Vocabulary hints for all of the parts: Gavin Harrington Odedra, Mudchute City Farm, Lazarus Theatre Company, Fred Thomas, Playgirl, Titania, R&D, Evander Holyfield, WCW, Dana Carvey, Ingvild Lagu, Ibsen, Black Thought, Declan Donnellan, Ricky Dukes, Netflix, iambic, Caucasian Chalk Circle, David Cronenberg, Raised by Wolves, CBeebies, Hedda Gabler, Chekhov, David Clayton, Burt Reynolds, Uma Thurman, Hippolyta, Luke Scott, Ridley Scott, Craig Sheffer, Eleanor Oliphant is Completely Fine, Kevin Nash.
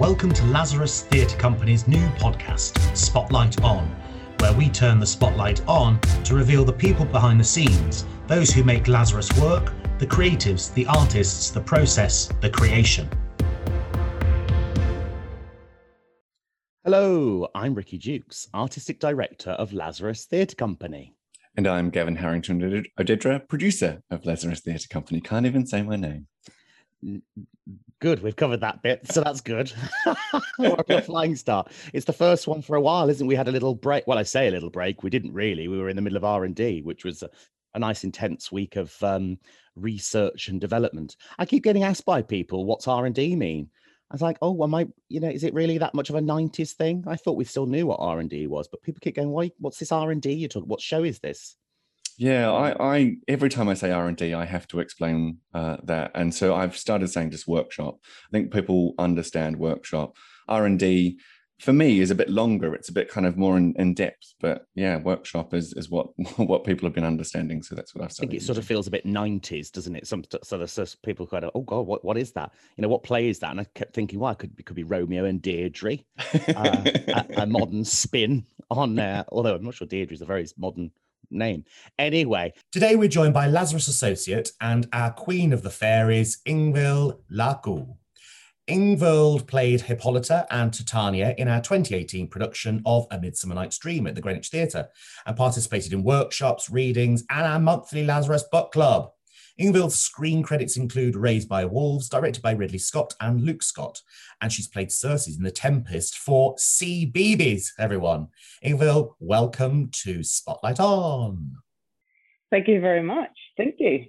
Welcome to Lazarus Theatre Company's new podcast, Spotlight On, where we turn the spotlight on to reveal the people behind the scenes, those who make Lazarus work, the creatives, the artists, the process, the creation. Hello, I'm Ricky Dukes, Artistic Director of Lazarus Theatre Company. And I'm Gavin Harrington Odedra, producer of Lazarus Theatre Company. Can't even say my name. Good, we've covered that bit, so that's good. We're a flying start. It's the first one for a while, isn't it? We had a little break. Well, I say a little break. We didn't really. We were in the middle of R&D, which was a nice intense week of research and development. I keep getting asked by people, what's R&D mean? I was like, oh, am I, is it really that much of a 90s thing? I thought we still knew what R&D was, but people keep going, what's this R&D you're talking? What show is this? Yeah, I every time I say R&D, I have to explain that. And so I've started saying just workshop. I think people understand workshop. R&D, for me, is a bit longer. It's a bit kind of more in depth. But yeah, workshop is what people have been understanding. So that's what I've said. I think it sort of feels a bit 90s, doesn't it? So there's people kind of, oh, God, what is that? What play is that? And I kept thinking, well, it could be Romeo and Deirdre, a modern spin on there. Although I'm not sure Deirdre is a very modern name. Anyway, today we're joined by Lazarus associate and our queen of the fairies, Ingvild Lagu. Ingvild played Hippolyta and Titania in our 2018 production of A Midsummer Night's Dream at the Greenwich Theatre and participated in workshops, readings, and our monthly Lazarus Book Club. Ingvild's screen credits include Raised by Wolves, directed by Ridley Scott and Luke Scott, and she's played Circe in The Tempest for CBeebies, everyone. Ingvild, welcome to Spotlight On. Thank you very much. Thank you.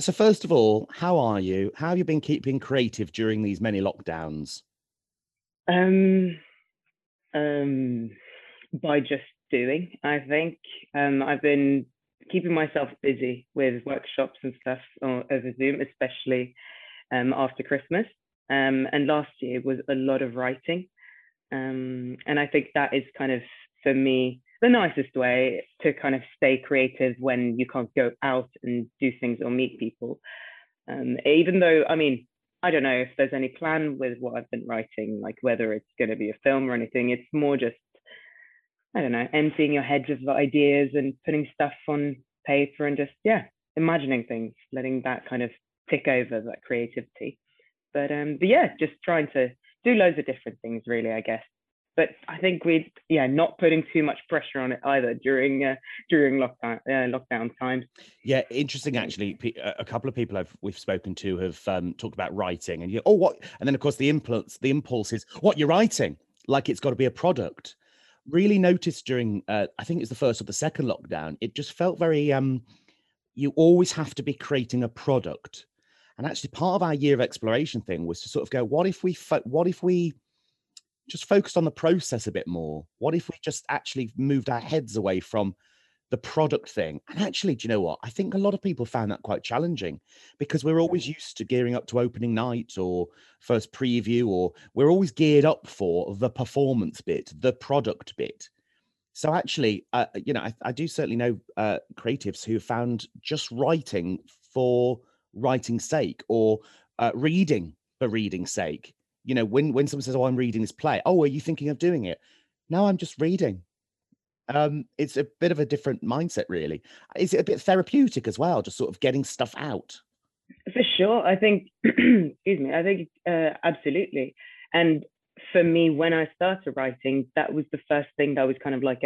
So first of all, how are you? How have you been keeping creative during these many lockdowns? By just doing, I think. I've been keeping myself busy with workshops and stuff over Zoom, especially after Christmas. And last year was a lot of writing. And I think that is kind of, for me, the nicest way to kind of stay creative when you can't go out and do things or meet people. Even though, I don't know if there's any plan with what I've been writing, like whether it's going to be a film or anything. It's more just, I don't know, emptying your heads of ideas and putting stuff on paper and just, imagining things, letting that kind of tick over, that creativity. But just trying to do loads of different things, really, I guess. But I think we're not putting too much pressure on it either during lockdown time. Yeah, interesting actually. A couple of people we've spoken to have talked about writing, and what? And then of course the impulse is what you're writing, like it's got to be a product. Really noticed during I think it was the first or the second lockdown, it just felt very you always have to be creating a product. And actually part of our year of exploration thing was to sort of go, what if we just focused on the process a bit more? What if we just actually moved our heads away from the product thing? And actually, do you know what? I think a lot of people found that quite challenging because we're always used to gearing up to opening night or first preview, or we're always geared up for the performance bit, the product bit. So actually, I do certainly know creatives who found just writing for writing's sake or reading for reading's sake. When someone says, oh, I'm reading this play. Oh, are you thinking of doing it? No, I'm just reading. It's a bit of a different mindset, really. Is it a bit therapeutic as well, just sort of getting stuff out? For sure. I think, absolutely. And for me, when I started writing, that was the first thing that was kind of like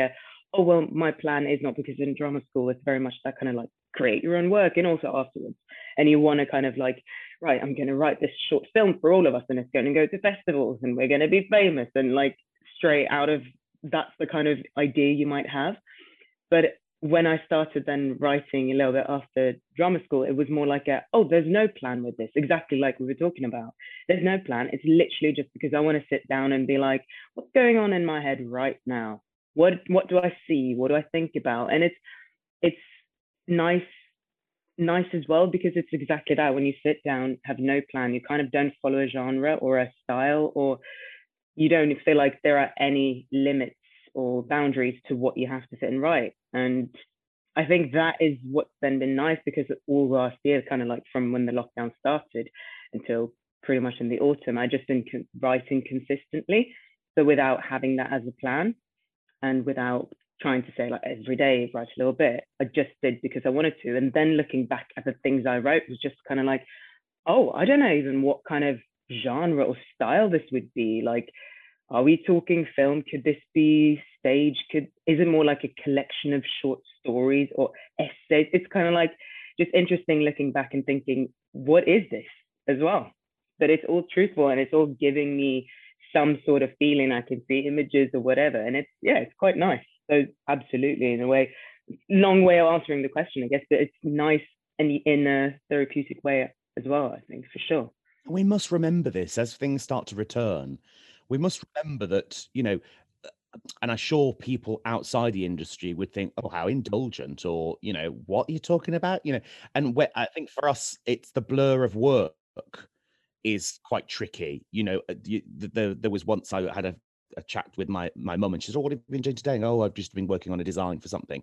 my plan is not, because in drama school, it's very much that kind of like create your own work and also afterwards. And you want to kind of like, right, I'm going to write this short film for all of us and it's going to go to festivals and we're going to be famous. And like straight out of, that's the kind of idea you might have. But when I started then writing a little bit after drama school, it was more like, there's no plan with this, exactly like we were talking about. There's no plan. It's literally just because I want to sit down and be like, what's going on in my head right now? What do I see? What do I think about? And it's nice as well, because it's exactly that. When you sit down, have no plan, you kind of don't follow a genre or a style, or you don't feel like there are any limits or boundaries to what you have to sit and write. And I think that is what's then been nice, because all last year, kind of like from when the lockdown started until pretty much in the autumn. I just been writing consistently, so without having that as a plan and without trying to say like every day write a little bit. I just did because I wanted to, and then looking back at the things I wrote was just kind of like, oh, I don't know even what kind of genre or style this would be. Like, are we talking film? Could this be stage? Is it more like a collection of short stories or essays? It's kind of like just interesting looking back and thinking, what is this as well? But it's all truthful and it's all giving me some sort of feeling. I can see images or whatever. And it's, yeah, it's quite nice. So absolutely, in a way, long way of answering the question, I guess, but it's nice in a therapeutic way as well, I think, for sure. We must remember this as things start to return. We must remember that, you know, and I'm sure people outside the industry would think, oh, how indulgent, or, you know, what are you talking about? You know, and I think for us, it's the blur of work is quite tricky. You know, there was once I had a chat with my mum, and she's, oh, what have you been doing today? And, oh, I've just been working on a design for something.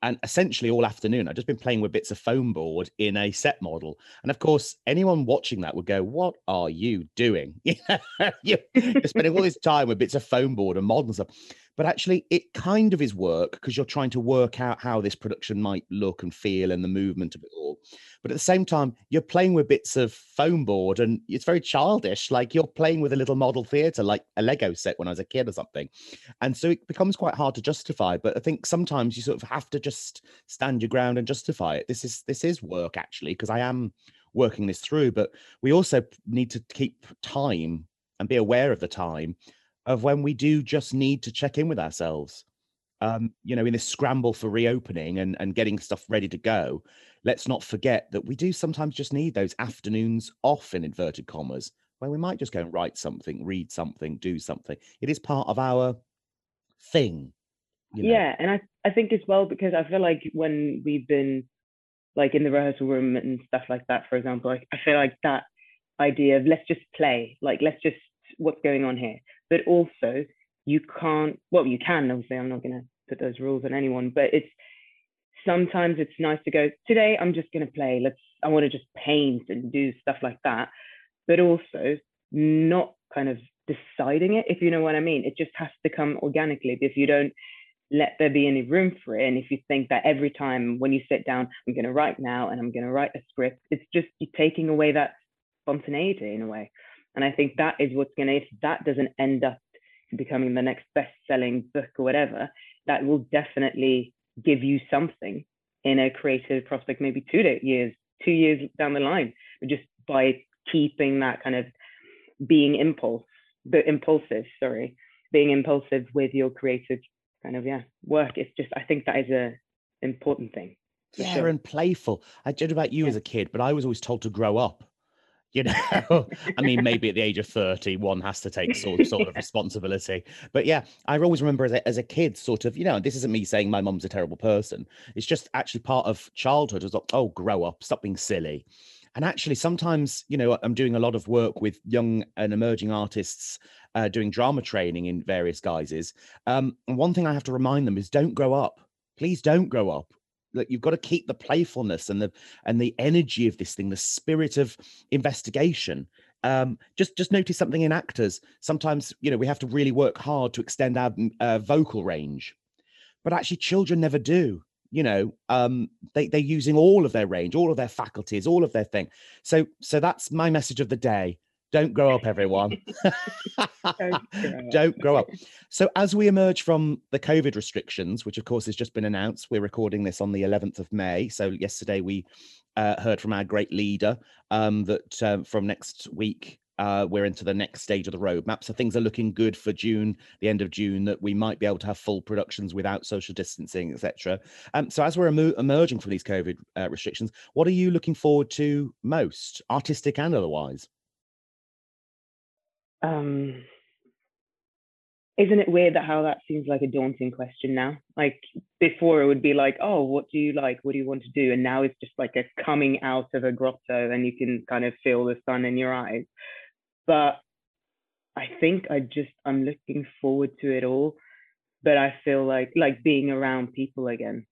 And essentially all afternoon, I've just been playing with bits of foam board in a set model. And of course, anyone watching that would go, what are you doing? You're spending all this time with bits of foam board and modern stuff. But actually, it kind of is work because you're trying to work out how this production might look and feel and the movement of it all. But at the same time, you're playing with bits of foam board and it's very childish. Like you're playing with a little model theatre, like a Lego set when I was a kid or something. And so it becomes quite hard to justify. But I think sometimes you sort of have to just stand your ground and justify it. This is work, actually, because I am working this through. But we also need to keep time and be aware of the time of when we do just need to check in with ourselves. You know, in this scramble for reopening and getting stuff ready to go, let's not forget that we do sometimes just need those afternoons off, in inverted commas, where we might just go and write something, read something, do something. It is part of our thing. You know? Yeah, and I think as well, because I feel like when we've been like in the rehearsal room and stuff like that, for example, I feel like that idea of let's just play, like let's just, what's going on here? But also you can't, well, you can, obviously, I'm not going to put those rules on anyone, but it's sometimes it's nice to go, today I'm just going to play. I want to just paint and do stuff like that, but also not kind of deciding it, if you know what I mean. It just has to come organically. If you don't let there be any room for it, and if you think that every time when you sit down, I'm going to write now and I'm going to write a script, it's just you're taking away that spontaneity in a way. And I think that is what's going to, if that doesn't end up becoming the next best-selling book or whatever, that will definitely give you something in a creative prospect, maybe 2 years down the line, just by keeping that kind of being impulsive with your creative kind of, yeah, work. It's just, I think that is an important thing. Yeah, sure. And playful. I don't know about you as a kid, but I was always told to grow up. You know, I mean, maybe at the age of 30, one has to take sort of responsibility. But yeah, I always remember as a kid, sort of, you know, this isn't me saying my mum's a terrible person. It's just actually part of childhood was like, oh, grow up, stop being silly. And actually sometimes, you know, I'm doing a lot of work with young and emerging artists doing drama training in various guises. And one thing I have to remind them is don't grow up. Please don't grow up. Like, you've got to keep the playfulness and the energy of this thing, the spirit of investigation. Just notice something in actors. Sometimes, you know, we have to really work hard to extend our vocal range, but actually children never do. You know, they're using all of their range, all of their faculties, all of their thing. So that's my message of the day. Don't grow up, everyone. Don't grow up. So as we emerge from the COVID restrictions, which of course has just been announced, we're recording this on the 11th of May. So yesterday we heard from our great leader that from next week, we're into the next stage of the roadmap. So things are looking good for June, the end of June, that we might be able to have full productions without social distancing, etc. So as we're emerging from these COVID restrictions, what are you looking forward to most, artistic and otherwise? Isn't it weird that how that seems like a daunting question now? Like before it would be like, oh, what do you like? What do you want to do? And now it's just like a coming out of a grotto and you can kind of feel the sun in your eyes. But I think I'm looking forward to it all. But I feel like being around people again.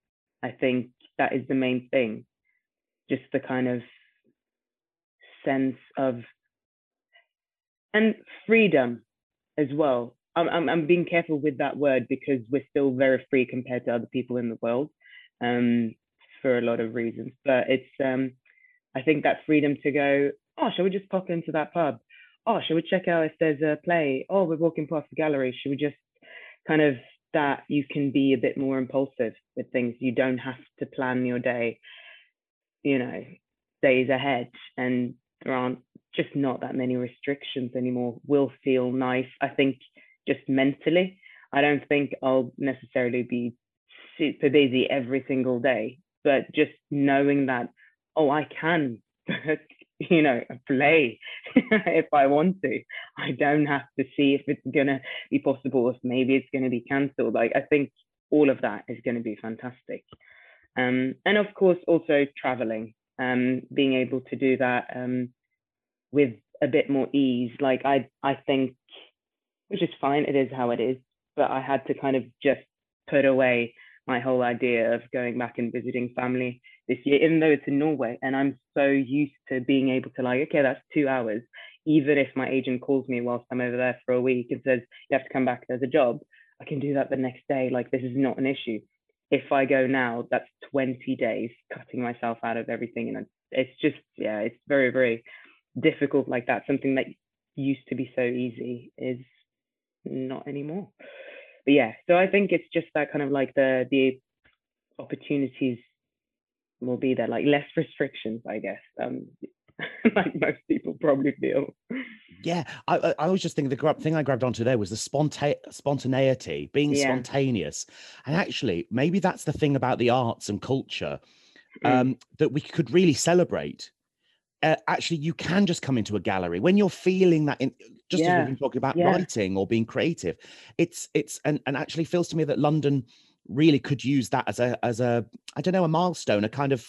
I think that is the main thing. Just the kind of sense of and freedom as well. I'm being careful with that word because we're still very free compared to other people in the world, for a lot of reasons. But it's, I think that freedom to go, oh, shall we just pop into that pub? Oh, shall we check out if there's a play? Oh, we're walking past the gallery. Should we just kind of, that you can be a bit more impulsive with things. You don't have to plan your day, you know, days ahead. And there aren't just not that many restrictions anymore. Will feel nice, I think, just mentally. I don't think I'll necessarily be super busy every single day, but just knowing that, oh, I can, you know, play if I want to. I don't have to see if it's going to be possible, if maybe it's going to be cancelled. Like, I think all of that is going to be fantastic. And of course, also traveling, being able to do that with a bit more ease. Like, I think, which is fine, it is how it is, but I had to kind of just put away my whole idea of going back and visiting family this year, even though it's in Norway. And I'm so used to being able to, like, okay, that's 2 hours. Even if my agent calls me whilst I'm over there for a week and says, you have to come back, there's a job, I can do that the next day. Like, this is not an issue. If I go now, that's 20 days cutting myself out of everything. And it's just, yeah, it's very, very difficult like that. Something that used to be so easy is not anymore. But yeah, so I think it's just that kind of like the opportunities will be there, like less restrictions, I guess, like most people probably feel. Yeah, I was just thinking the thing I grabbed onto there was the spontaneity, being spontaneous. And actually, maybe that's the thing about the arts and culture that we could really celebrate. Actually, you can just come into a gallery when you're feeling that, as we've been talking about writing or being creative. And actually feels to me that London really could use that as a I don't know, a milestone, a kind of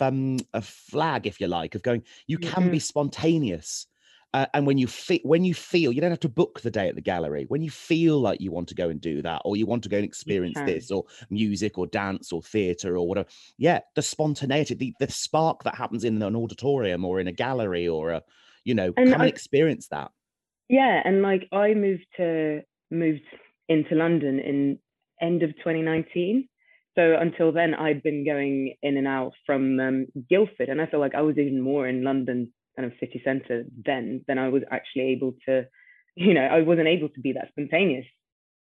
a flag, if you like, of going, you can be spontaneous. And when you feel, you don't have to book the day at the gallery. When you feel like you want to go and do that, or you want to go and experience this, or music, or dance, or theatre, or whatever. Yeah, the spontaneity, the spark that happens in an auditorium or in a gallery, or a, you know, and come and experience that. Yeah, and like I moved into London in end of 2019. So until then, I'd been going in and out from Guildford, and I feel like I was even more in London, kind of city centre then I was actually able to, you know, I wasn't able to be that spontaneous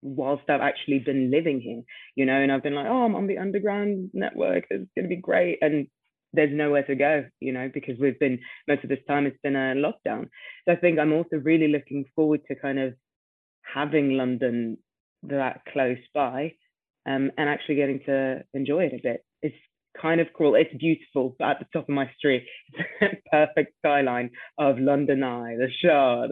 whilst I've actually been living here, you know. And I've been like, oh, I'm on the underground network, it's going to be great, and there's nowhere to go, you know, because we've been, most of this time it's been a lockdown. So I think I'm also really looking forward to kind of having London that close by, and actually getting to enjoy it a bit. It's kind of cool. It's beautiful, but at the top of my street, perfect skyline of London Eye, the Shard,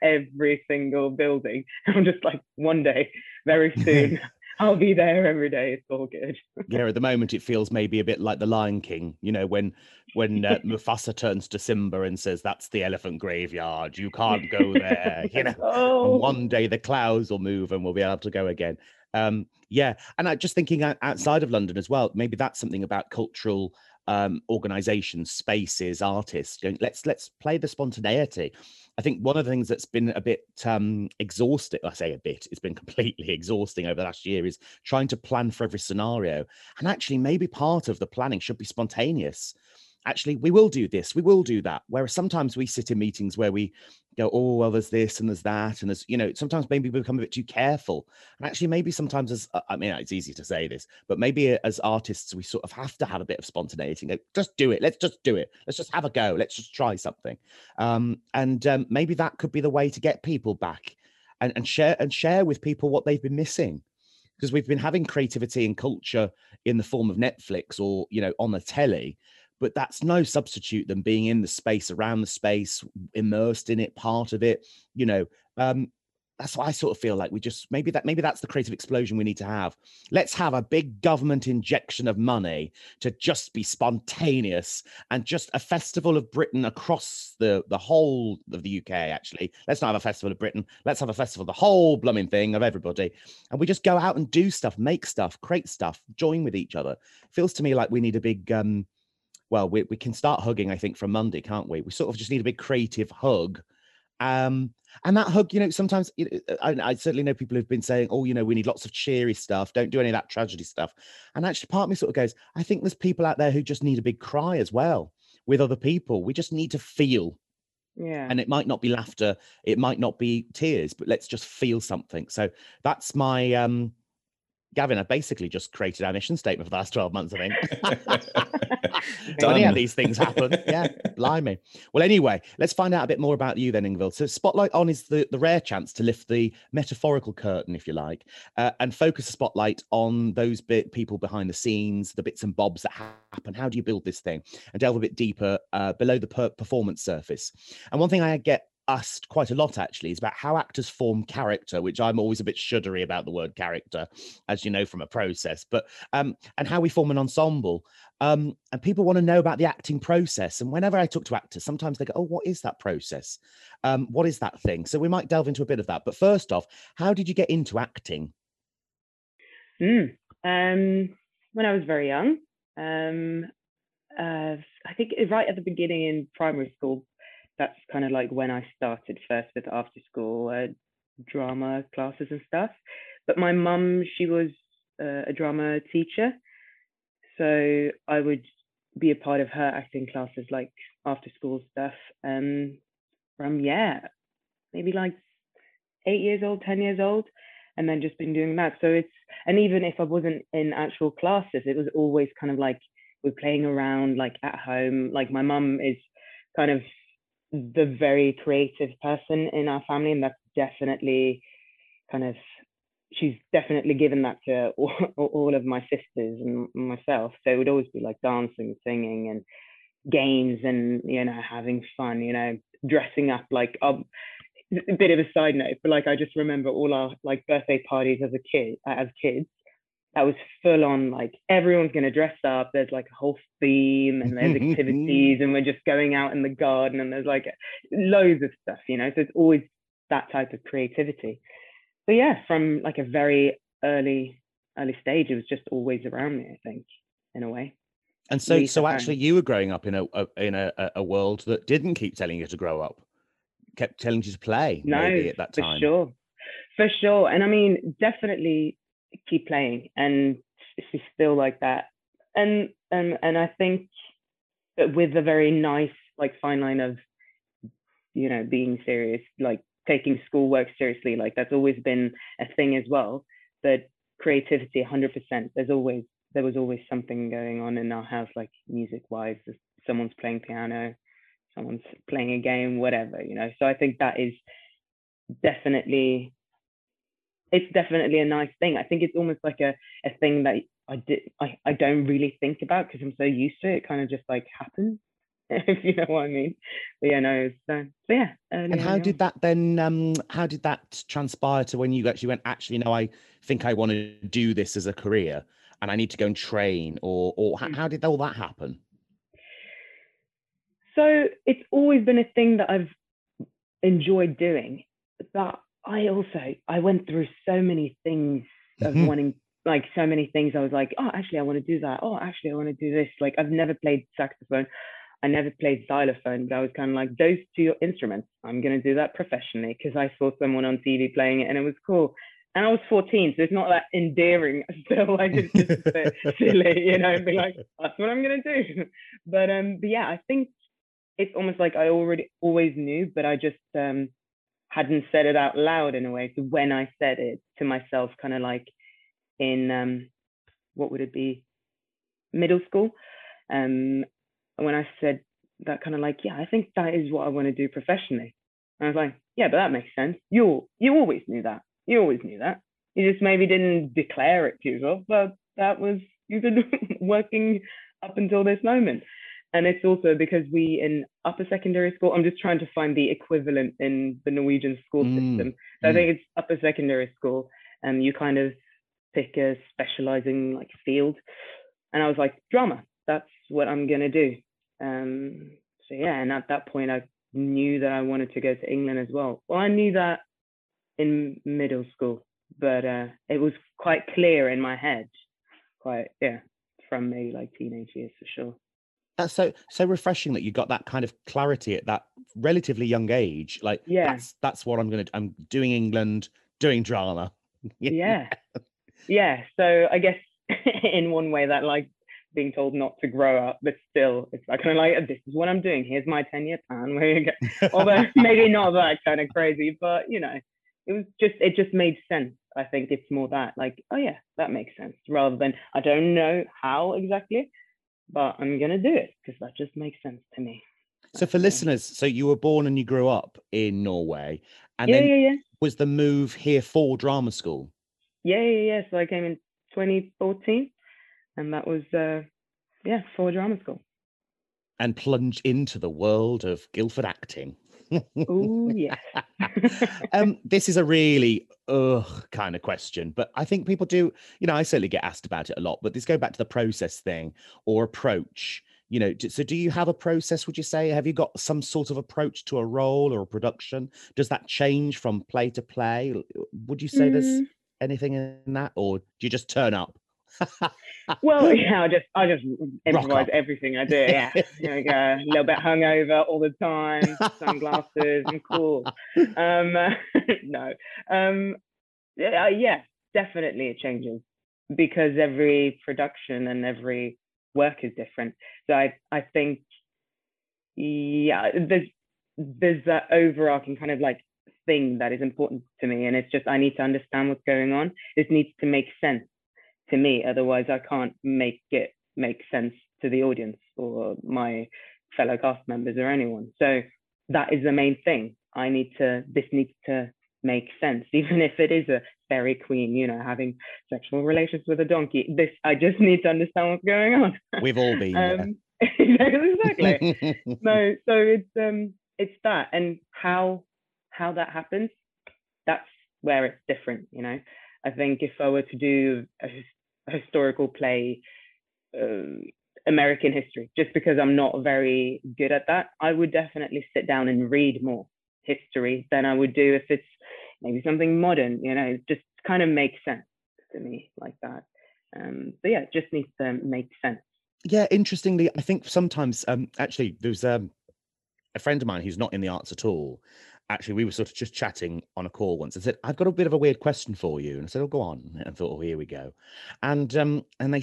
every single building. I'm just like, one day, very soon, I'll be there every day. It's all good. Yeah, at the moment it feels maybe a bit like the Lion King, you know, when Mufasa turns to Simba and says, that's the elephant graveyard, you can't go there, you know. Oh. And one day the clouds will move and we'll be able to go again. Yeah, and I'm just thinking outside of London as well, maybe that's something about cultural organisations, spaces, artists, going, let's play the spontaneity. I think one of the things that's been a bit exhausting, I say a bit, it's been completely exhausting over the last year, is trying to plan for every scenario. And actually, maybe part of the planning should be spontaneous. Actually, we will do this, we will do that. Whereas sometimes we sit in meetings where we go, oh, well, there's this and there's that. And there's, you know, sometimes maybe we become a bit too careful. And actually, maybe sometimes as, I mean, it's easy to say this, but maybe as artists, we sort of have to have a bit of spontaneity. Go, just do it. Let's just do it. Let's just have a go. Let's just try something. And maybe that could be the way to get people back and share with people what they've been missing. Because we've been having creativity and culture in the form of Netflix or, you know, on the telly. But that's no substitute than being in the space, around the space, immersed in it, part of it, you know. That's why I sort of feel like we just, maybe that's the creative explosion we need to have. Let's have a big government injection of money to just be spontaneous, and just a festival of Britain across the whole of the UK, actually. Let's not have a festival of Britain. Let's have a festival of the whole blooming thing of everybody. And we just go out and do stuff, make stuff, create stuff, join with each other. Feels to me like we need a big... Well, we can start hugging, I think, from Monday, can't we? We sort of just need a big creative hug And that hug, you know, sometimes, you know, I certainly know people who've been saying, oh, you know, we need lots of cheery stuff. Don't do any of that tragedy stuff. And actually part of me sort of goes, I think there's people out there who just need a big cry as well with other people. We just need to feel. Yeah. And it might not be laughter. It might not be tears, but let's just feel something. So that's my, Gavin, I basically just created our mission statement for the last 12 months, I think. Funny how these things happen. Yeah, blimey. Well, anyway, let's find out a bit more about you then, Ingvild. So Spotlight On is the rare chance to lift the metaphorical curtain, if you like, and focus the spotlight on those people behind the scenes, the bits and bobs that happen. How do you build this thing? And delve a bit deeper below the performance surface. And one thing I get asked quite a lot actually is about how actors form character, which I'm always a bit shuddery about the word character, as you know from a process, but and how we form an ensemble, and people want to know about the acting process. And whenever I talk to actors, sometimes they go, oh, what is that process, what is that thing? So we might delve into a bit of that, but first off, how did you get into acting? When I was very young, I think right at the beginning in primary school. That's kind of like when I started first with after school drama classes and stuff. But my mum, she was a drama teacher. So I would be a part of her acting classes, like after school stuff. From, yeah, maybe like 8 years old, 10 years old, and then just been doing that. So it's, and even if I wasn't in actual classes, it was always kind of like we're playing around like at home. Like my mum is kind of the very creative person in our family, and that's definitely kind of, she's definitely given that to all of my sisters and myself. So it would always be like dancing, singing and games and, you know, having fun, you know, dressing up. Like a bit of a side note, but like I just remember all our like birthday parties as a kid, as kids, that was full on, like everyone's going to dress up. There's like a whole theme and there's activities and we're just going out in the garden and there's like loads of stuff, you know? So it's always that type of creativity. So yeah, from like a very early stage, it was just always around me, I think, in a way. And so actually you were growing up in a world that didn't keep telling you to grow up, kept telling you to play, no, maybe at that time. For sure. And I mean, definitely keep playing, and she's still like that, and I think that with a very nice like fine line of, you know, being serious, like taking schoolwork seriously, like that's always been a thing as well. But creativity 100%, there was always something going on in our house, like music wise someone's playing piano, someone's playing a game, whatever, you know. So I think that is definitely, it's definitely a nice thing. I think it's almost like a thing that I don't really think about because I'm so used to it. It kind of just like happens, if you know what I mean. But yeah, no, so yeah. And how did that then, how did that transpire to when you actually went, actually, no, I think I want to do this as a career and I need to go and train, or how did all that happen? So it's always been a thing that I've enjoyed doing, but I went through so many things of wanting, like so many things. I was like, oh, actually, I want to do that. Oh, actually, I want to do this. Like, I've never played saxophone. I never played xylophone, but I was kind of like, those two instruments, I'm going to do that professionally because I saw someone on TV playing it and it was cool. And I was 14, so it's not that endearing. So I just a bit silly, you know, and be like, that's what I'm going to do. But yeah, I think it's almost like I already always knew, but I just, hadn't said it out loud in a way. So when I said it to myself, kind of like in, what would it be? Middle school. When I said that, kind of like, yeah, I think that is what I want to do professionally. And I was like, yeah, but that makes sense. You always knew that. You always knew that. You just maybe didn't declare it to yourself, but that was, you've been working up until this moment. And it's also because we in upper secondary school, I'm just trying to find the equivalent in the Norwegian school system. So I think it's upper secondary school, and you kind of pick a specializing like field. And I was like, drama, that's what I'm going to do. So yeah, and at that point, I knew that I wanted to go to England as well. Well, I knew that in middle school, but it was quite clear in my head, from maybe like teenage years for sure. That's so refreshing that you got that kind of clarity at that relatively young age. Like, yeah, that's what I'm going to do. I'm doing England, doing drama. Yeah. Yeah. So I guess in one way that, like, being told not to grow up, but still it's like, kind of like, this is what I'm doing. Here's my 10-year plan. Where you go. Although maybe not that kind of crazy, but you know, it just made sense. I think it's more that, like, oh yeah, that makes sense, rather than I don't know how exactly, but I'm going to do it because that just makes sense to me. So for listeners, so you were born and you grew up in Norway, and then was the move here for drama school? Yeah. So I came in 2014, and that was, for drama school. And plunge into the world of Guildford acting. Oh, yeah. This is a really kind of question, but I think people do, you know, I certainly get asked about it a lot, but this go back to the process thing or approach, you know. So do you have a process, would you say? Have you got some sort of approach to a role or a production? Does that change from play to play? Would you say there's anything in that, or do you just turn up? Well, yeah, I just improvise everything I do. Yeah, there we go. A little bit hungover all the time, sunglasses, I'm cool. No, yeah, definitely it changes because every production and every work is different. So I think, yeah, there's that overarching kind of like thing that is important to me, and it's just I need to understand what's going on. This needs to make sense to me, otherwise I can't make it make sense to the audience or my fellow cast members or anyone. So that is the main thing. This needs to make sense, even if it is a fairy queen, you know, having sexual relations with a donkey. This, I just need to understand what's going on. We've all been exactly. No, so it's that, and how that happens. That's where it's different, you know. I think if I were to do a historical play, American history, just because I'm not very good at that, I would definitely sit down and read more history than I would do if it's maybe something modern, you know. Just kind of makes sense to me like that. But yeah, it just needs to make sense. Yeah, interestingly, I think sometimes actually there's a friend of mine who's not in the arts at all. Actually, we were sort of just chatting on a call once and said, I've got a bit of a weird question for you. And I said, oh, go on. And I thought, oh, here we go. And they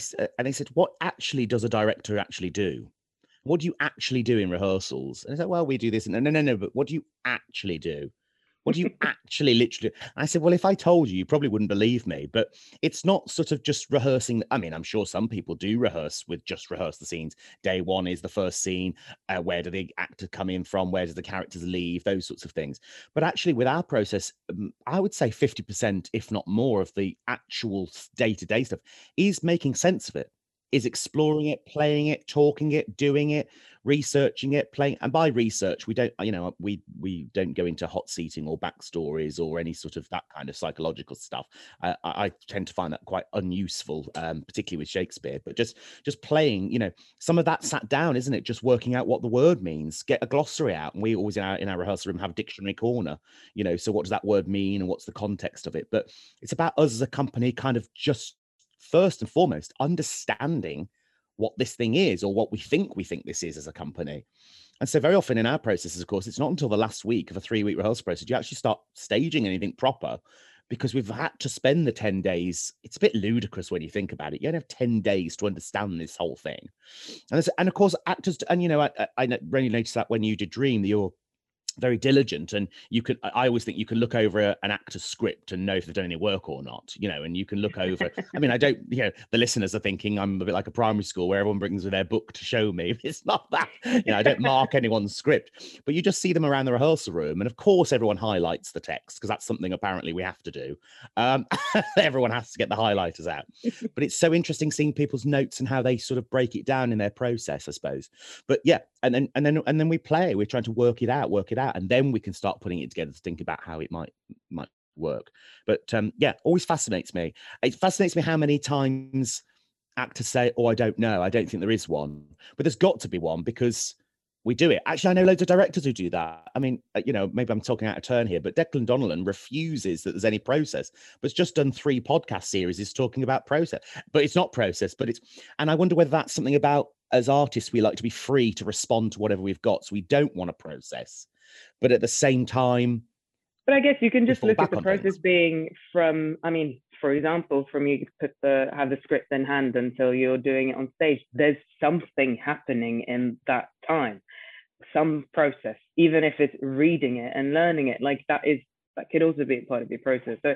said, what actually does a director actually do? What do you actually do in rehearsals? And I said, well, we do this. And no, but what do you actually do? What do you actually literally do? And I said, well, if I told you, you probably wouldn't believe me, but it's not sort of just rehearsing. I mean, I'm sure some people do rehearse the scenes. Day one is the first scene. Where do the actor come in from? Where do the characters leave? Those sorts of things. But actually with our process, I would say 50%, if not more, of the actual day-to-day stuff is making sense of it, is exploring it, playing it, talking it, doing it, researching it, playing. And by research, we don't, you know, we don't go into hot seating or backstories or any sort of that kind of psychological stuff. I tend to find that quite unuseful, particularly with Shakespeare, but just playing, you know, some of that sat down, isn't it? Just working out what the word means, get a glossary out. And we always in our rehearsal room have a dictionary corner, you know, so what does that word mean and what's the context of it? But it's about us as a company kind of just, first and foremost, understanding what this thing is or what we think this is as a company. And so very often in our processes, of course, it's not until the last week of a 3-week rehearsal process you actually start staging anything proper, because we've had to spend the 10 days. It's a bit ludicrous when you think about it. You only have 10 days to understand this whole thing. And of course, actors, and you know, I really noticed that when you did Dream, that you're very diligent, and I always think you can look over an actor's script and know if they've done any work or not, you know. And you can look over I mean, I don't, you know, the listeners are thinking I'm a bit like a primary school where everyone brings their book to show me. It's not that, you know, I don't mark anyone's script, but you just see them around the rehearsal room, and of course everyone highlights the text, because that's something apparently we have to do. Everyone has to get the highlighters out. But it's so interesting seeing people's notes and how they sort of break it down in their process, I suppose. But yeah, and then we're trying to work it out, and then we can start putting it together to think about how it might work. But yeah, always fascinates me. It fascinates me how many times actors say, oh, I don't know, I don't think there is one. But there's got to be one, because we do it. Actually, I know loads of directors who do that. I mean, you know, maybe I'm talking out of turn here, but Declan Donnellan refuses that there's any process, but it's just done 3 podcast series talking about process. But it's not process, but it's, and I wonder whether that's something about as artists, we like to be free to respond to whatever we've got. So we don't want a process. But at the same time... But I guess you can just look at the process being from, I mean, for example, from you put the have the script in hand until you're doing it on stage. There's something happening in that time, some process, even if it's reading it and learning it, like that could also be part of your process. So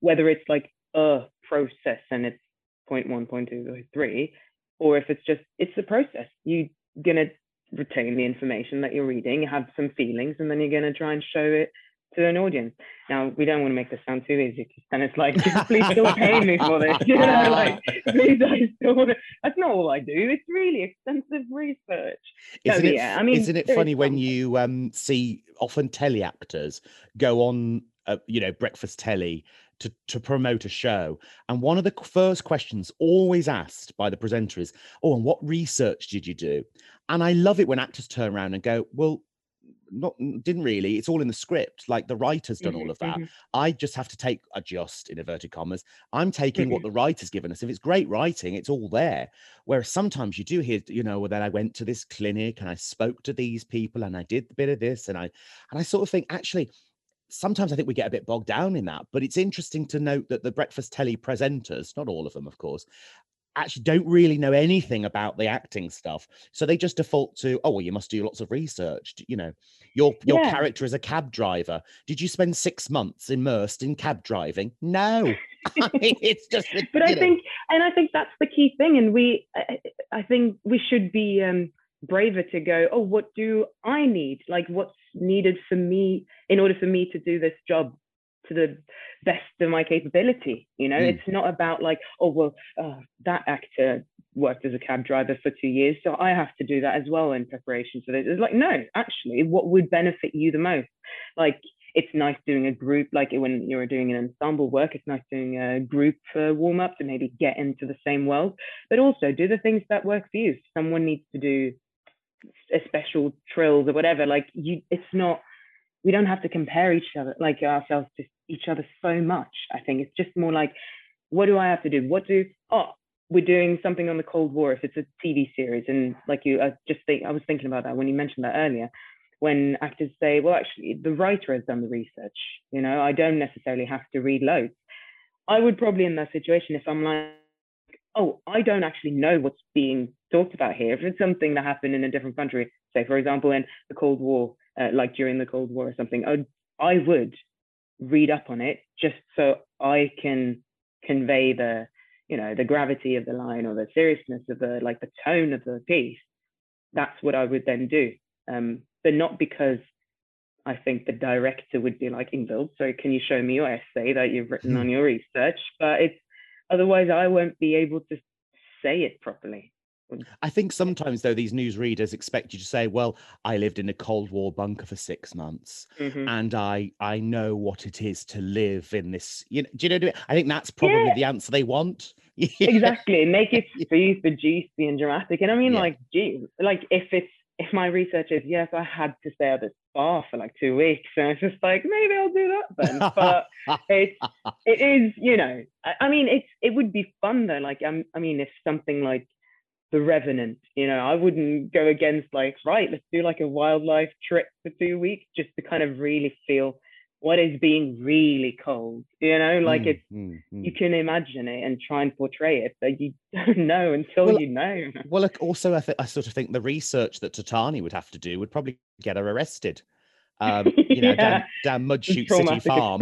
whether it's like a process and it's point one, point two, point three, or if it's just, it's the process, you're going to retain the information that you're reading, have some feelings, and then you're going to try and show it to an audience. Now, we don't want to make this sound too easy, and it's like, please don't pay me for this, you know, like, please don't. That's not all I do. It's really extensive research. Isn't it, yeah, I mean, isn't it funny when you see often telly actors go on, you know, breakfast telly to promote a show, and one of the first questions always asked by the presenter is, oh, and what research did you do? And I love it when actors turn around and go, well, didn't really, it's all in the script, like the writer's done all of that. I just have to take, adjust in inverted commas, I'm taking what the writer's given us. If it's great writing, it's all there. Whereas sometimes you do hear, you know, well, then I went to this clinic and I spoke to these people and I did a bit of this, and I sort of think, actually, sometimes I think we get a bit bogged down in that. But it's interesting to note that the breakfast telly presenters, not all of them, of course, actually don't really know anything about the acting stuff. So they just default to, oh, well, you must do lots of research. You know, your character is a cab driver. Did you spend 6 months immersed in cab driving? No. I mean, it's just... But I think that's the key thing. And I think we should be braver to go, oh, what do I need? Like, what's needed for me in order for me to do this job to the best of my capability, you know? It's not about like, oh, well, that actor worked as a cab driver for 2 years, so I have to do that as well in preparation for this. It's like, no, actually, what would benefit you the most? Like, it's nice doing a group, like when you're doing an ensemble work, it's nice doing a group warm up to maybe get into the same world, but also do the things that work for you. Someone needs to do a special trills or whatever, like we don't have to compare ourselves to each other so much. I think it's just more like, what do I have to do? We're doing something on the Cold War if it's a TV series. And like I was thinking about that when you mentioned that earlier, when actors say, well, actually the writer has done the research, you know, I don't necessarily have to read loads. I would probably in that situation, if I'm like, oh, I don't actually know what's being talked about here. If it's something that happened in a different country, say, for example, in the Cold War, like during the Cold War or something, I would read up on it just so I can convey the, you know, the gravity of the line or the seriousness of the, like the tone of the piece. That's what I would then do. But not because I think the director would be like, Ingvild, so can you show me your essay that you've written on your research? But it's, otherwise, I won't be able to say it properly. I think sometimes, though, these newsreaders expect you to say, well, I lived in a Cold War bunker for 6 months and I know what it is to live in this. You know, do you know what I mean? I think that's probably the answer they want. Exactly. Make it super juicy and dramatic. And I mean, like, geez, like if my research is, yes, I had to stay at this bar for like 2 weeks, and it's just like, maybe I'll do that then. But it is, you know, I mean, it would be fun though. Like, I mean, if something like The Revenant, you know, I wouldn't go against like, right, let's do like a wildlife trip for 2 weeks just to kind of really feel what is being really cold, you know, like you can imagine it and try and portray it, but you don't know until you know. Well, look, also, I sort of think the research that Titani would have to do would probably get her arrested. You know, down Mudchute City Farm.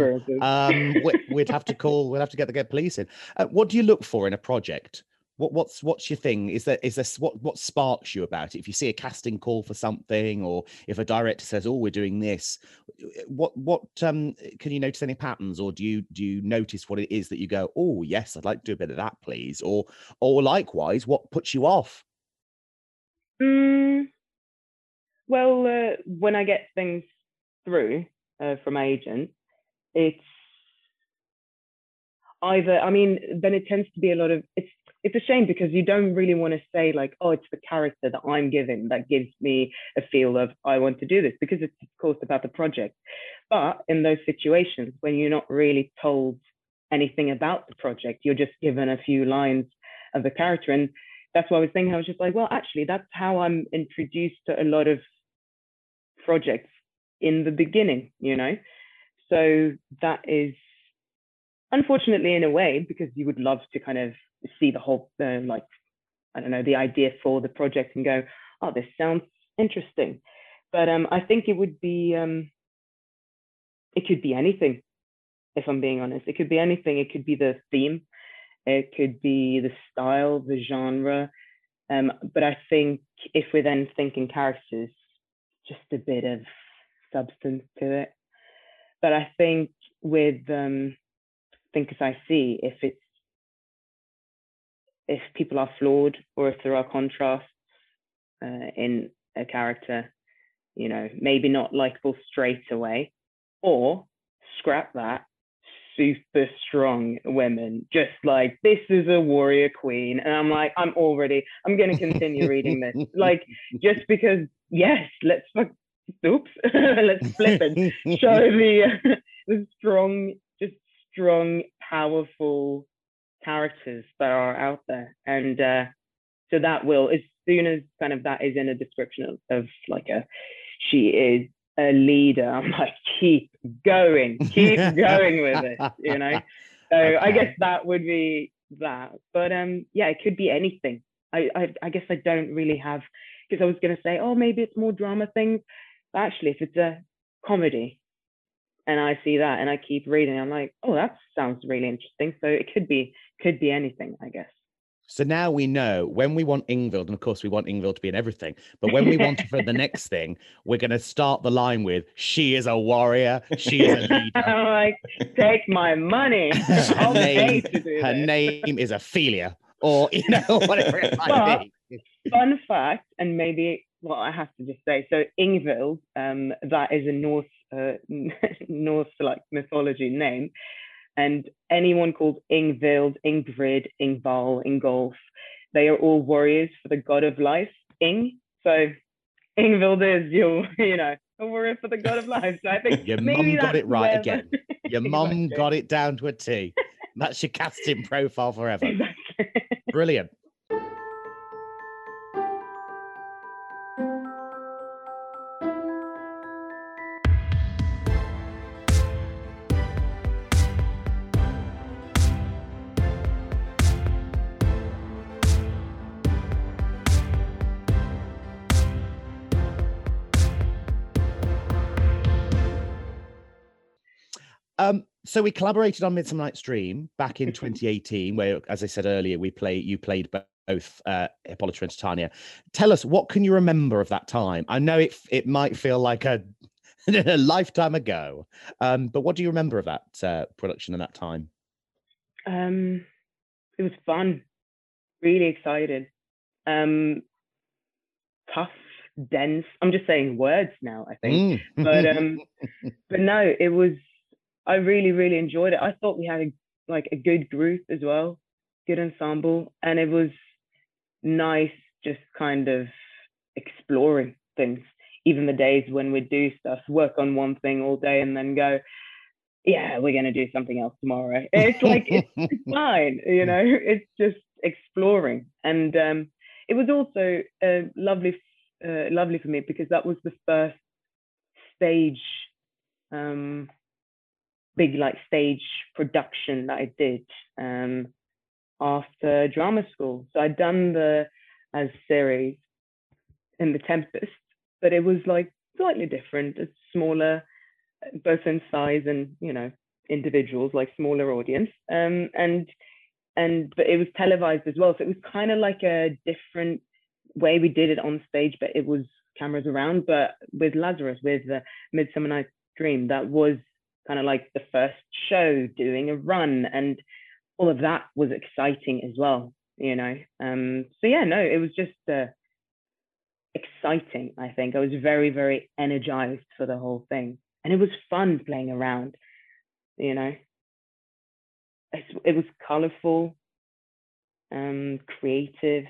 We'd have to get police in. What do you look for in a project? What's your thing? What sparks you about it? If you see a casting call for something, or if a director says, "Oh, we're doing this," what can you notice any patterns, or do you notice what it is that you go, "Oh, yes, I'd like to do a bit of that, please," or likewise, what puts you off? Well, when I get things through from my agent, it's either, I mean, then it tends to be a lot of it's a shame because you don't really want to say like, oh, it's the character that I'm given that gives me a feel of I want to do this, because it's of course about the project. But in those situations when you're not really told anything about the project, you're just given a few lines of the character. And that's what I was thinking. I was just like, well, actually, that's how I'm introduced to a lot of projects in the beginning, you know? So that is, unfortunately, in a way, because you would love to kind of see the whole, like, I don't know, the idea for the project and go, oh, this sounds interesting. But I think it would be, it could be anything, if I'm being honest. It could be anything. It could be the theme. It could be the style, the genre. But I think if we're then thinking characters, just a bit of substance to it. But I think with Think As I See, if people are flawed or if there are contrasts in a character, you know, maybe not likable straight away, or scrap that, super strong women, just like, this is a warrior queen, and I'm like, I'm going to continue reading this, like, just because, yes, let's fuck, oops, let's flip it, show the strong, just strong, powerful characters that are out there. And so that will, as soon as kind of that is in a description of like a, she is a leader, I'm like, keep going with it, you know? So okay. I guess that would be that. But yeah, it could be anything. I guess I don't really have, because I was going to say, oh, maybe it's more drama things. But actually, if it's a comedy and I see that and I keep reading, I'm like, oh, that sounds really interesting. So it could be anything, I guess. So now we know when we want Ingvild, and of course we want Ingvild to be in everything, but when we want her for the next thing, we're going to start the line with, she is a warrior, she is a leader. I'm like, take my money. Her name is Ophelia, or, you know, whatever it might be. Fun fact, and maybe what I have to just say, so Ingvild, that is a Norse like mythology name. And anyone called Ingvild, Ingrid, Ingval, Ingolf, they are all warriors for the god of life, Ing. So Ingvild is, you know, a warrior for the god of life. So I think your mum got it right again. Your mum got it down to a T. That's your casting profile forever. Exactly. Brilliant. So we collaborated on Midsummer Night's Dream back in 2018, where, as I said earlier, you played both Hippolyta and Titania. Tell us, what can you remember of that time? I know it might feel like a lifetime ago, but what do you remember of that production and that time? It was fun, really excited, tough, dense. I'm just saying words now, I think, but no, it was. I really, really enjoyed it. I thought we had a good group as well, good ensemble. And it was nice just kind of exploring things, even the days when we do stuff, work on one thing all day and then go, yeah, we're going to do something else tomorrow. It's like, it's fine, you know, it's just exploring. And it was also lovely for me because that was the first stage big like stage production that I did after drama school. So I'd done the as series in The Tempest, but it was like slightly different. It's smaller, both in size and, you know, individuals, like smaller audience. But it was televised as well. So it was kind of like a different way we did it on stage, but it was cameras around. But with Lazarus, with Midsummer Night's Dream, that was kind of like the first show doing a run, and all of that was exciting as well, you know? So yeah, no, it was just exciting, I think. I was very, very energized for the whole thing. And it was fun playing around, you know? It was colorful, creative,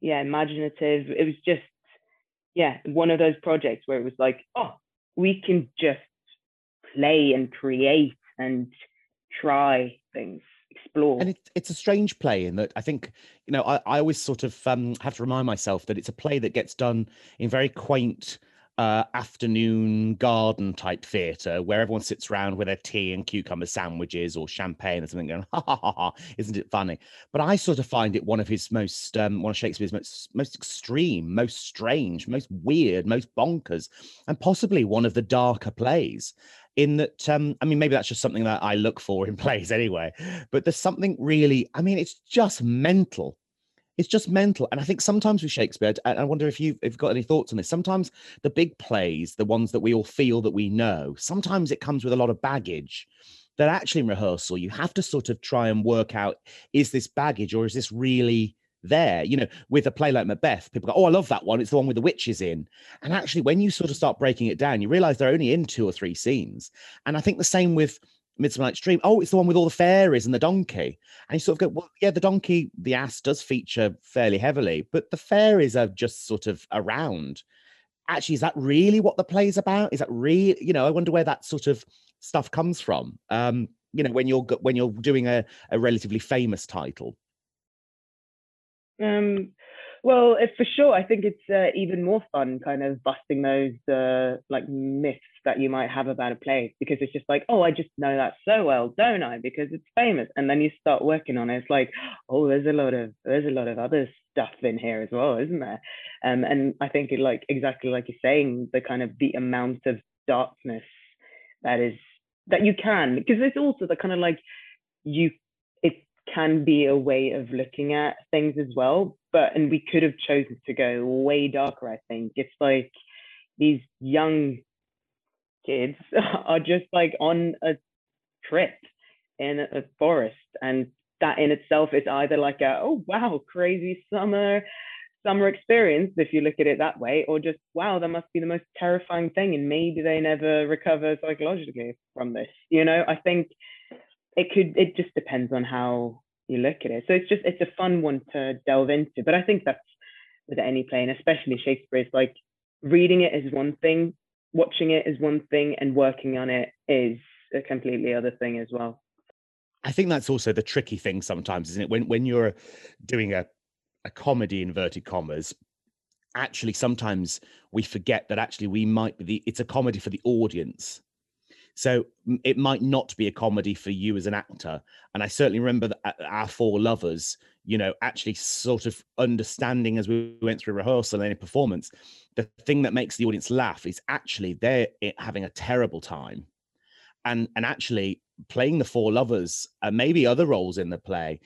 yeah, imaginative. It was just, yeah, one of those projects where it was like, oh, we can just play and create and try things, explore. And it's a strange play in that I think, you know, I always sort of have to remind myself that it's a play that gets done in very quaint afternoon garden type theatre where everyone sits around with their tea and cucumber sandwiches or champagne or something going, ha ha ha ha, isn't it funny? But I sort of find it one of his most, one of Shakespeare's most extreme, most strange, most weird, most bonkers, and possibly one of the darker plays. In that, I mean, maybe that's just something that I look for in plays anyway, but there's something really, I mean, it's just mental. It's just mental. And I think sometimes with Shakespeare, and I wonder if you've got any thoughts on this, sometimes the big plays, the ones that we all feel that we know, sometimes it comes with a lot of baggage that actually in rehearsal, you have to sort of try and work out, is this baggage or is this really there? You know, with a play like Macbeth, people go, oh, I love that one. It's the one with the witches in. And actually, when you sort of start breaking it down, you realize they're only in 2 or 3 scenes. And I think the same with Midsummer Night's Dream. Oh, it's the one with all the fairies and the donkey. And you sort of go, well, yeah, the donkey, the ass does feature fairly heavily, but the fairies are just sort of around. Actually, is that really what the play's about? Is that really, you know, I wonder where that sort of stuff comes from, you know, when you're doing a relatively famous title. Well, for sure, I think it's even more fun kind of busting those like myths that you might have about a play, because it's just like, oh, I just know that so well, don't I? Because it's famous. And then you start working on it. It's like, oh, there's a lot of other stuff in here as well, isn't there? And I think it, like exactly like you're saying, the kind of the amount of darkness that you can, because it's also the kind of like it can be a way of looking at things as well. And we could have chosen to go way darker, I think. It's like these young kids are just like on a trip in a forest. And that in itself is either like a, oh, wow, crazy summer experience, if you look at it that way, or just, wow, that must be the most terrifying thing. And maybe they never recover psychologically from this. You know, I think it just depends on how you look at it. So it's a fun one to delve into. But I think that's with any play, and especially Shakespeare, it's like reading it is one thing, watching it is one thing, and working on it is a completely other thing as well. I think that's also the tricky thing sometimes, isn't it? When you're doing a comedy, inverted commas, actually sometimes we forget that actually we might be it's a comedy for the audience. So it might not be a comedy for you as an actor. And I certainly remember that our 4 lovers, you know, actually sort of understanding as we went through rehearsal and in performance, the thing that makes the audience laugh is actually they're having a terrible time. And actually playing the 4 lovers, maybe other roles in the play,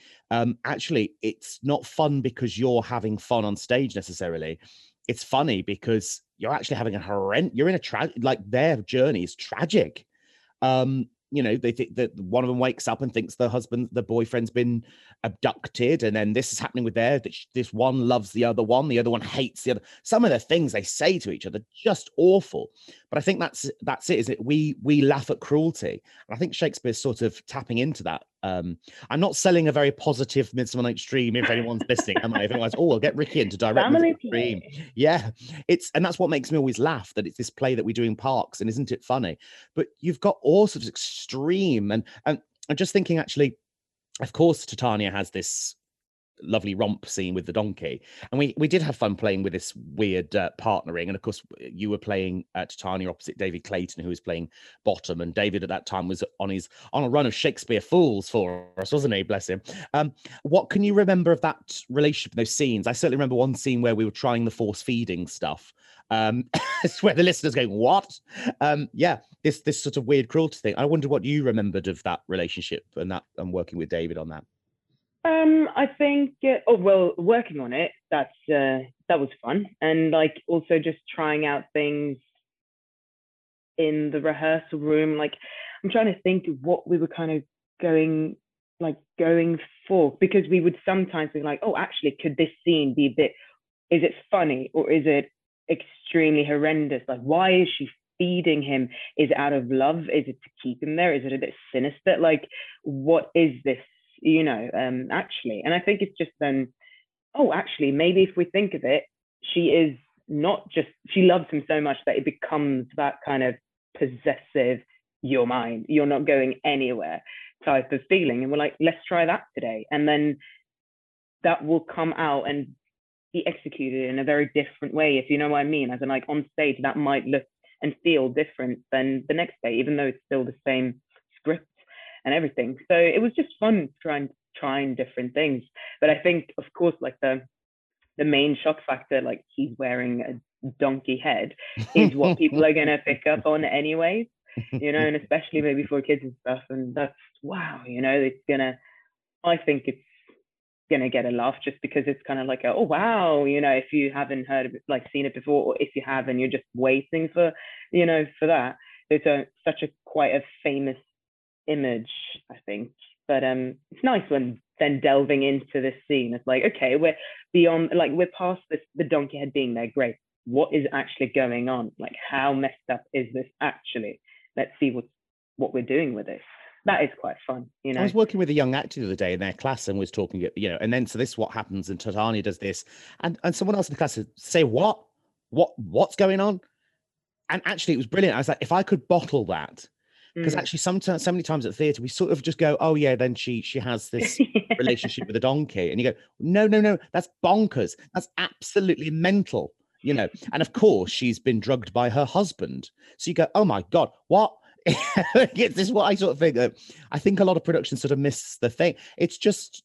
actually it's not fun because you're having fun on stage necessarily. It's funny because you're actually having you're in a tragic, like their journey is tragic. You know, they think that one of them wakes up and thinks the boyfriend's been abducted. And then this is happening with this one loves the other one hates the other. Some of the things they say to each other, just awful. But I think that's it, isn't it? We laugh at cruelty. And I think Shakespeare's sort of tapping into that. I'm not selling a very positive Midsummer Night's Dream if anyone's listening, am I? If anyone's, oh, I'll get Ricky in to direct Midsummer Night's Dream. Yeah, and that's what makes me always laugh, that it's this play that we do in parks and isn't it funny? But you've got all sorts of extreme, and I'm just thinking actually, of course, Titania has this lovely romp scene with the donkey, and we did have fun playing with this weird partnering. And of course you were playing Titania opposite David Clayton, who was playing Bottom, and David at that time was on a run of Shakespeare Fools for us, wasn't he, bless him. What can you remember of that relationship, those scenes? I certainly remember one scene where we were trying the force feeding stuff. It's where the listener's going, what? Yeah, this sort of weird cruelty thing. I wonder what you remembered of that relationship and working with David on that. I think, working on it, that was fun. And like also just trying out things in the rehearsal room. Like I'm trying to think of what we were kind of going for, because we would sometimes be like, oh, actually, could this scene be is it funny or is it extremely horrendous? Like, why is she feeding him? Is it out of love? Is it to keep him there? Is it a bit sinister? Like, what is this? You know, actually, and I think it's just then, oh, actually, maybe if we think of it, she loves him so much that it becomes that kind of possessive, you're mine, you're not going anywhere type of feeling, and we're like, let's try that today, and then that will come out and be executed in a very different way, if you know what I mean, as in like on stage that might look and feel different than the next day, even though it's still the same script and everything. So it was just fun trying different things. But I think, of course, like the main shock factor, like he's wearing a donkey head, is what people are gonna pick up on anyways, you know, and especially maybe for kids and stuff. And that's, wow, you know, it's gonna, I think it's gonna get a laugh, just because it's kind of like a, oh wow, you know, if you haven't heard of it, like seen it before, or if you have and you're just waiting for, you know, for that. It's such a quite a famous image, I think. But it's nice when then delving into this scene, it's like, okay, we're beyond, like we're past this, the donkey head being there, great, what is actually going on, like how messed up is this actually, let's see what we're doing with it. That is quite fun, you know. I was working with a young actor the other day in their class and was talking, you know, and then so this is what happens, and Titania does this, and someone else in the class said, "Say what's going on?" And actually, it was brilliant. I was like, if I could bottle that, because actually, sometimes, so many times at theatre, we sort of just go, "Oh yeah," then she has this relationship with a donkey, and you go, "No, that's bonkers. That's absolutely mental," you know. And of course, she's been drugged by her husband, so you go, "Oh my god, what?" This is what I sort of think. I think a lot of productions sort of miss the thing. It's just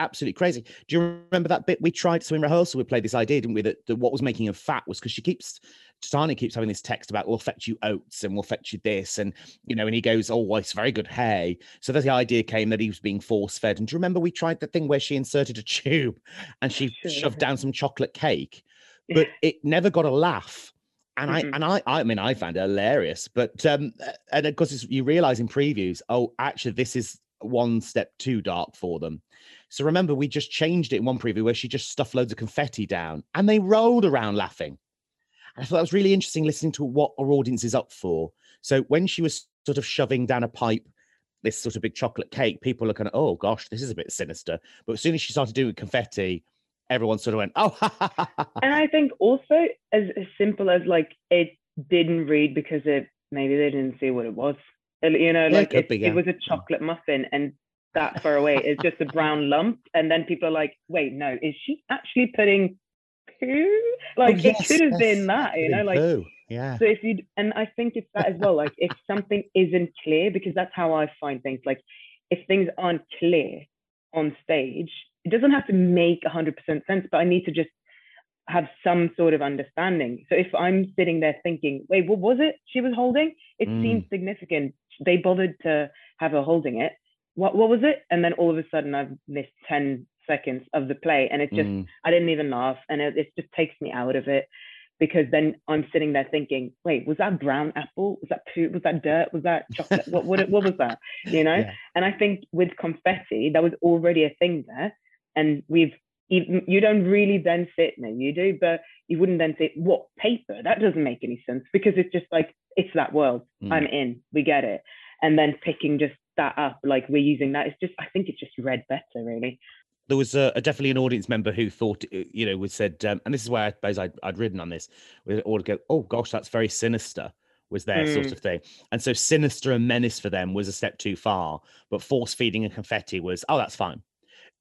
absolutely crazy. Do you remember that bit we tried? So in rehearsal, we played this idea, didn't we? That what was making him fat was because Titania keeps having this text about, we'll fetch you oats and we'll fetch you this. And, you know, and he goes, oh, well, it's very good hay. So the idea came that he was being force fed. And do you remember we tried the thing where she inserted a tube and she shoved down some chocolate cake, but it never got a laugh. And I mean, I found it hilarious, but and of course you realise in previews, oh, actually this is one step too dark for them. So remember, we just changed it in one preview where she just stuffed loads of confetti down, and they rolled around laughing. And I thought that was really interesting, listening to what our audience is up for. So when she was sort of shoving down a pipe, this sort of big chocolate cake, people are kind of, oh gosh, this is a bit sinister. But as soon as she started doing confetti, everyone sort of went, oh. And I think also as simple as like, it didn't read because maybe they didn't see what it was. You know, like it was a chocolate muffin, and that far away is just a brown lump. And then people are like, wait, no, is she actually putting poo? Like it could have been that, you know, like, poo. Yeah. So if you, and I think it's that as well, like if something isn't clear, because that's how I find things, like if things aren't clear on stage, it doesn't have to make 100% sense, but I need to just have some sort of understanding. So if I'm sitting there thinking, wait, what was it she was holding? It seems significant. They bothered to have her holding it. What was it? And then all of a sudden I've missed 10 seconds of the play, and it just, I didn't even laugh. And it just takes me out of it, because then I'm sitting there thinking, wait, was that brown apple? Was that poo? Was that dirt? Was that chocolate? what was that? You know? Yeah. And I think with confetti, that was already a thing there. And you don't really then sit, maybe you do, but you wouldn't then say, what, paper? That doesn't make any sense, because it's just like, it's that world. I'm in, we get it. And then picking just that up, like we're using that, it's just, I think it's just read better, really. There was definitely an audience member who thought, you know, said, and this is where I suppose I'd ridden on this, we all go, oh gosh, that's very sinister, was their sort of thing. And so sinister and menace for them was a step too far, but force feeding and confetti was, oh, that's fine.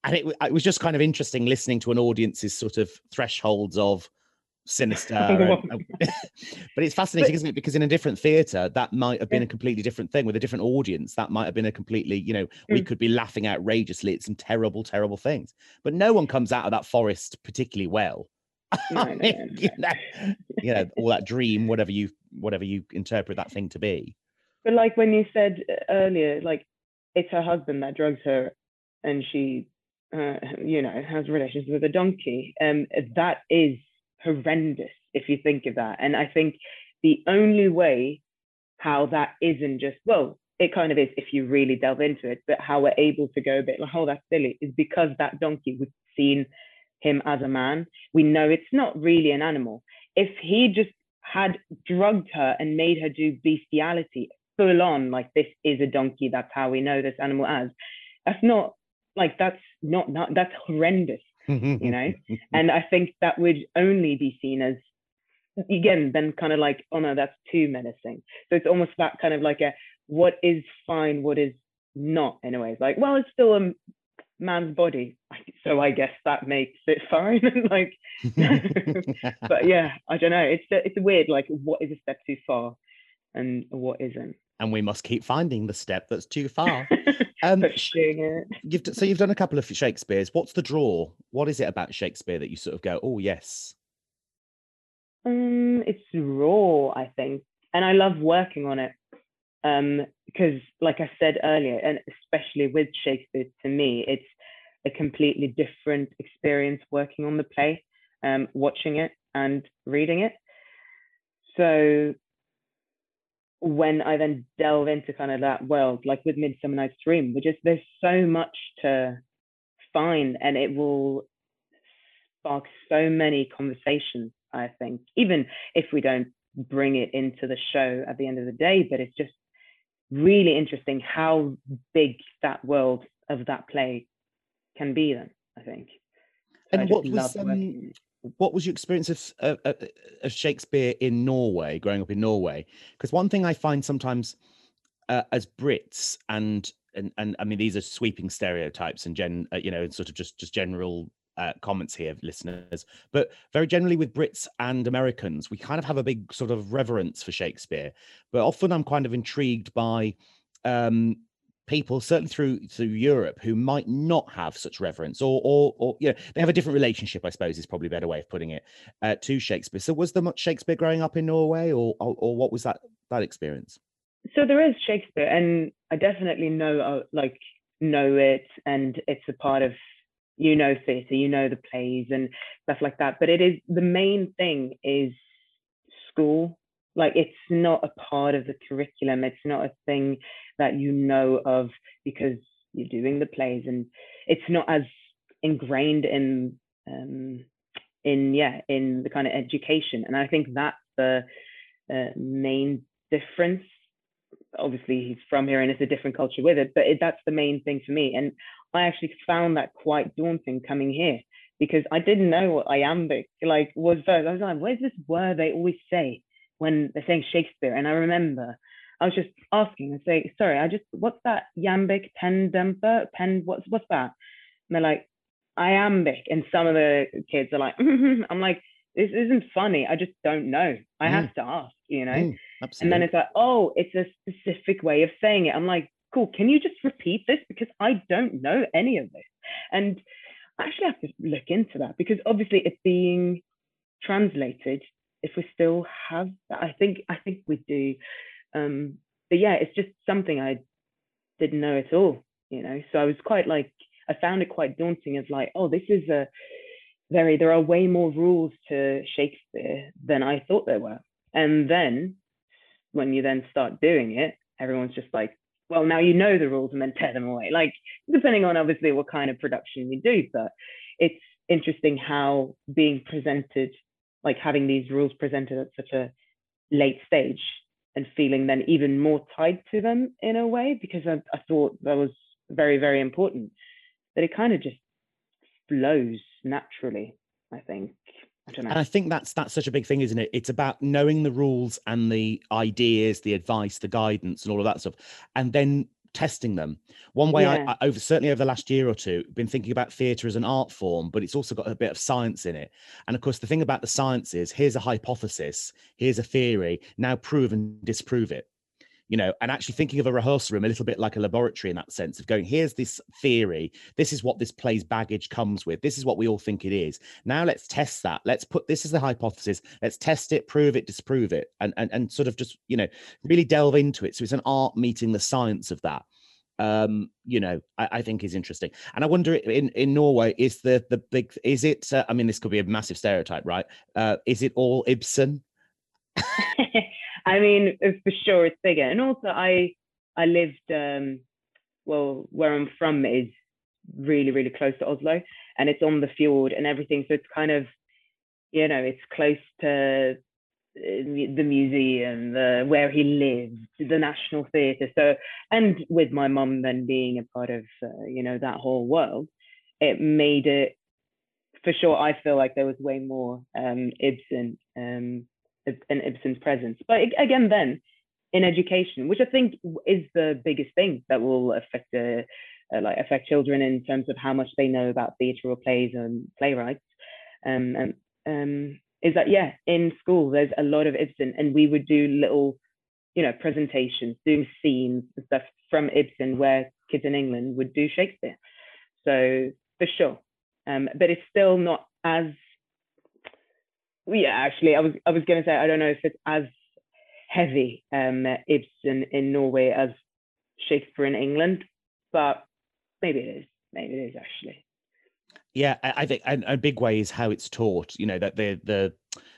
And it was just kind of interesting listening to an audience's sort of thresholds of sinister. But it's fascinating, isn't it? Because in a different theatre, that might have been a completely different thing. With a different audience, that might have been a completely, you know, we could be laughing outrageously at some terrible, terrible things. But no one comes out of that forest particularly well. No. You know, all that dream, whatever you interpret that thing to be. But like when you said earlier, like it's her husband that drugs her, and she you know, has relations with a donkey. That is horrendous if you think of that. And I think the only way how that isn't just, well, it kind of is if you really delve into it, but how we're able to go a bit like, oh, that's silly, is because that donkey, we've seen him as a man. We know it's not really an animal. If he just had drugged her and made her do bestiality full on, like this is a donkey, that's how we know this animal as, that's horrendous, you know? And I think that would only be seen as, again, then kind of like, oh no, that's too menacing. So it's almost that kind of like what is fine, what is not in a way. It's like, well, it's still a man's body, so I guess that makes it fine. Like, but yeah, I don't know. It's weird. Like, what is a step too far, and what isn't? And we must keep finding the step that's too far. You've done a couple of Shakespeare's. What's the draw? What is it about Shakespeare that you sort of go, oh yes? It's raw, I think, and I love working on it. Because like I said earlier, and especially with Shakespeare, to me, it's a completely different experience working on the play, watching it and reading it. So when I then delve into kind of that world, like with Midsummer Night's Dream, there's so much to find, and it will spark so many conversations, I think, even if we don't bring it into the show at the end of the day. But it's just really interesting how big that world of that play can be then, I think. So and what was your experience of Shakespeare in Norway, growing up in Norway? Because one thing I find sometimes as Brits, and I mean, these are sweeping stereotypes and sort of just general comments here, listeners, but very generally with Brits and Americans, we kind of have a big sort of reverence for Shakespeare. But often I'm kind of intrigued by people, certainly through Europe, who might not have such reverence, or they have a different relationship, I suppose, is probably a better way of putting it, to Shakespeare. So was there much Shakespeare growing up in Norway, or what was that experience? So there is Shakespeare, and I definitely know it, and it's a part of theatre, the plays and stuff like that. But it is, the main thing is school. Like, it's not a part of the curriculum. It's not a thing that you know of because you're doing the plays, and it's not as ingrained in the kind of education. And I think that's the main difference. Obviously, he's from here and it's a different culture with it, but that's the main thing for me. And I actually found that quite daunting coming here, because I didn't know what iambic was first. I was like, where's this word they always say when they're saying Shakespeare? And I remember I was just asking and saying, sorry, what's that iambic pendumper? What's that? And they're like, iambic. And some of the kids are like, mm-hmm. I'm like, this isn't funny. I just don't know. I have to ask, Absolutely. And then it's like, oh, it's a specific way of saying it. I'm like, cool, can you just repeat this? Because I don't know any of this. And I actually have to look into that, because obviously it's being translated, if we still have that. I think we do. But yeah, it's just something I didn't know at all, So I was quite I found it quite daunting, as like, oh, this is there are way more rules to Shakespeare than I thought there were. And then when you then start doing it, everyone's just like, well, now you know the rules, and then tear them away. Like, depending on obviously what kind of production you do, but it's interesting how being presented, like having these rules presented at such a late stage, and feeling then even more tied to them in a way, because I thought that was very, very important, that it kind of just flows naturally, I think. And I think that's such a big thing, isn't it? It's about knowing the rules and the ideas, the advice, the guidance, and all of that stuff, and then testing them. One way, yeah. Certainly over the last year or two, been thinking about theatre as an art form, but it's also got a bit of science in it. And of course, the thing about the science is, here's a hypothesis, here's a theory, now prove and disprove it. And actually thinking of a rehearsal room a little bit like a laboratory, in that sense of going, here's this theory, this is what this play's baggage comes with, this is what we all think it is. Now let's test that. Let's put this as the hypothesis. Let's test it, prove it, disprove it, and sort of just, really delve into it. So it's an art meeting the science of that. I think is interesting. And I wonder in Norway, is the big, is it, I mean, this could be a massive stereotype, right? Is it all Ibsen? I mean, for sure, it's bigger. And also, I lived, where I'm from is really, really close to Oslo, and it's on the fjord and everything. So it's kind of, it's close to the museum, where he lived, the National Theatre. So, and with my mum then being a part of, that whole world, it made it, for sure, I feel like there was way more Ibsen, and Ibsen's presence. But again, then in education, which I think is the biggest thing that will affect affect children in terms of how much they know about theatre or plays and playwrights, is that, yeah, in school there's a lot of Ibsen, and we would do little, presentations, doing scenes and stuff from Ibsen where kids in England would do Shakespeare. So for sure, but it's still not as, yeah, actually I was going to say, I don't know if it's as heavy Ibsen in Norway as Shakespeare in England, but maybe it is actually. Yeah, I think a big way is how it's taught, that the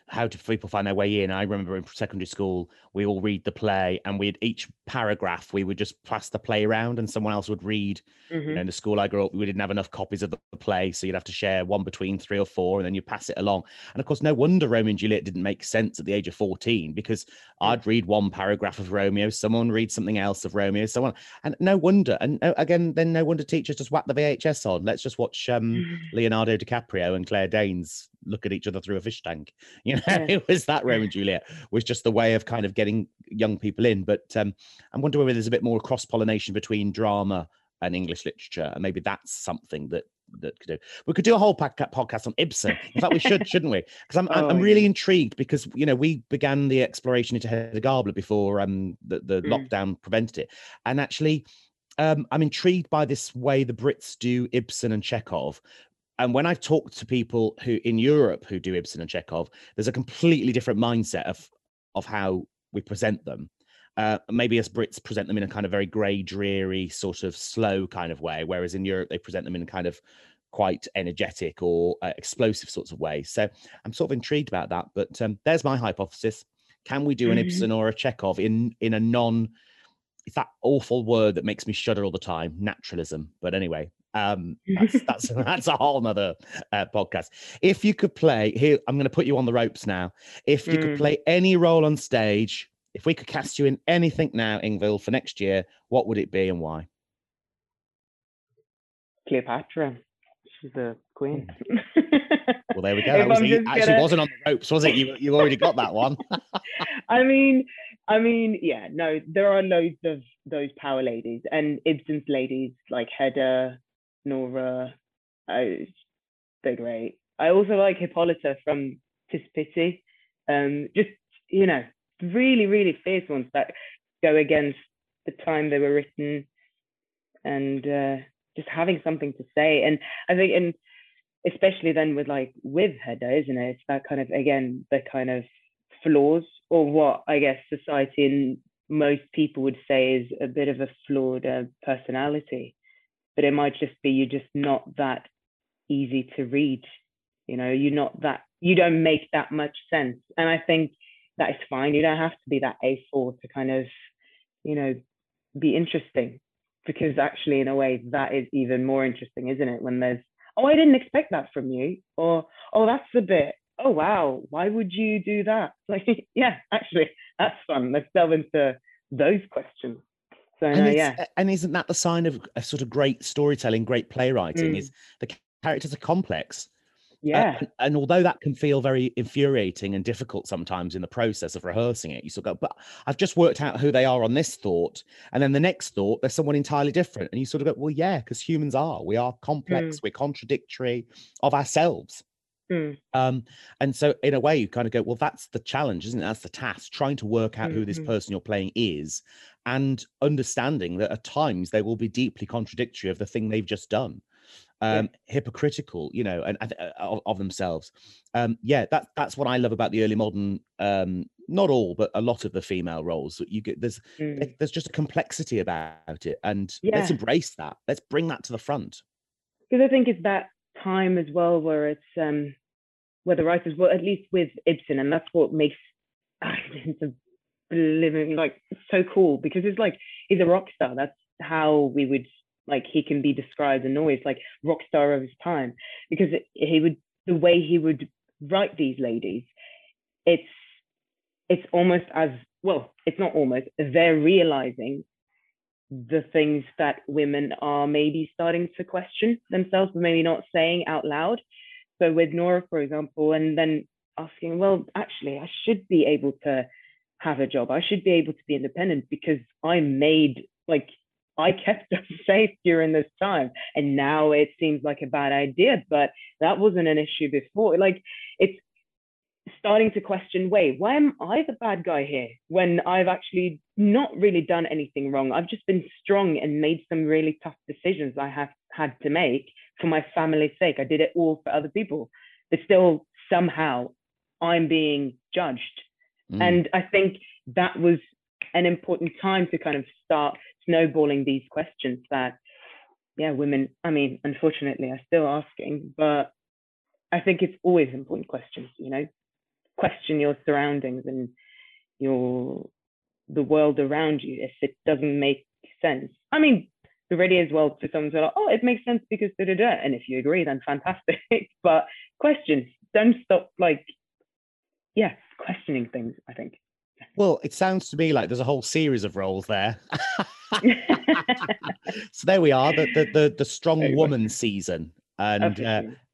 how do people find their way in. I remember in secondary school, we all read the play, and we'd each paragraph, we would just pass the play around and someone else would read. Mm-hmm. In the school I grew up, we didn't have enough copies of the play, so you'd have to share one between three or four, and then you pass it along. And of course, no wonder Romeo and Juliet didn't make sense at the age of 14, because I'd read one paragraph of Romeo, someone read something else of Romeo, someone, and no wonder. And again, then no wonder teachers just whack the VHS on. Let's just watch Leonardo DiCaprio and Claire Danes look at each other through a fish tank. Yeah. It was that Romeo and Juliet was just the way of kind of getting young people in. But I wonder whether there's a bit more cross-pollination between drama and English literature, and maybe that's something that could do. We could do a whole podcast on Ibsen. In fact, we should, shouldn't we? Because I'm really intrigued, because we began the exploration into Hedda Gabler before the lockdown prevented it, and actually I'm intrigued by this way the Brits do Ibsen and Chekhov. And when I've talked to people who in Europe who do Ibsen and Chekhov, there's a completely different mindset of how we present them. Maybe us Brits present them in a kind of very grey, dreary, sort of slow kind of way, whereas in Europe they present them in a kind of quite energetic or explosive sorts of ways. So I'm sort of intrigued about that. But there's my hypothesis: can we do an Ibsen or a Chekhov in a non? It's that awful word that makes me shudder all the time, naturalism. But anyway. That's a whole nother podcast. If you could play here, I'm going to put you on the ropes now. If you could play any role on stage, if we could cast you in anything now, Ingvild, for next year, what would it be and why? Cleopatra. She's the queen. Well, there we go. Wasn't on the ropes, was it? You already got that one. I mean, yeah, no, there are loads of those power ladies and Ibsen's ladies like Hedda, Nora, they're great. I also like Hippolyta from 'Tis Pity. Just, really, really fierce ones that go against the time they were written, and just having something to say. And I think, and especially then with Hedda, isn't it? It's that kind of, again, the kind of flaws, or what I guess society and most people would say is a bit of a flawed personality. But it might just be you're just not that easy to read, you don't make that much sense. And I think that is fine. You don't have to be that A4 to kind of, be interesting, because actually in a way that is even more interesting, isn't it? When there's, oh, I didn't expect that from you, or, oh, that's a bit, oh, wow, why would you do that? Like, yeah, actually, that's fun. Let's delve into those questions. So, and isn't that the sign of a sort of great storytelling, great playwriting, is the characters are complex. Yeah. And although that can feel very infuriating and difficult sometimes in the process of rehearsing it, you sort of go, but I've just worked out who they are on this thought. And then the next thought, there's someone entirely different. And you sort of go, well, yeah, because humans are. We are complex. We're contradictory of ourselves. And so in a way you kind of go, well, that's the challenge, isn't it? That's the task, trying to work out who this person you're playing is, and understanding that at times they will be deeply contradictory of the thing they've just done, hypocritical, and of themselves. That's what I love about the early modern, not all, but a lot of the female roles. You get there's just a complexity about it, and let's embrace that. Let's bring that to the front. Because I think it's that time as well where it's where the writers, well, at least with Ibsen, and that's what makes Ibsen living so cool, because it's he's a rock star. That's how we would he can be described in Norway, rock star of his time, because the way he would write these ladies, it's almost as well, it's not almost, they're realizing the things that women are maybe starting to question themselves, but maybe not saying out loud. So with Nora, for example, and then asking, well, actually, I should be able to have a job. I should be able to be independent because I made, like, I kept us safe during this time. And now it seems like a bad idea, but that wasn't an issue before. Like, it's starting to question, wait, why am I the bad guy here when I've actually not really done anything wrong? I've just been strong and made some really tough decisions I have had to make for my family's sake. I did it all for other people, but still somehow I'm being judged. Mm. And I think that was an important time to kind of start snowballing these questions that, yeah, women, I mean, unfortunately, are still asking, but I think it's always important questions, you know, question your surroundings and the world around you if it doesn't make sense. I mean, the radio as well, for someone to like, oh, it makes sense because da-da-da, and if you agree, then fantastic, but questions, don't stop, like, yeah, questioning things, I think. Well, it sounds to me like there's a whole series of roles there. So there we are, the strong woman season, and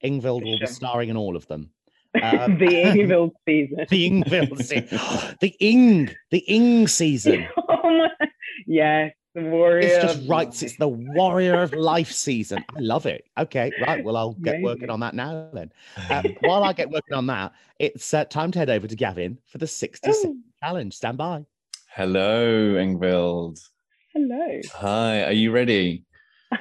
Ingvild will be starring in all of them. The Ingvild season. The Ingvild season. The Ing season. Oh my, yes, the warrior. It's just right. It's the warrior of life season. I love it. Okay, right. Well, I'll get working on that now then. While I get working on that, it's time to head over to Gavin for the 60-second challenge. Stand by. Hello, Ingvild. Hello. Hi. Are you ready?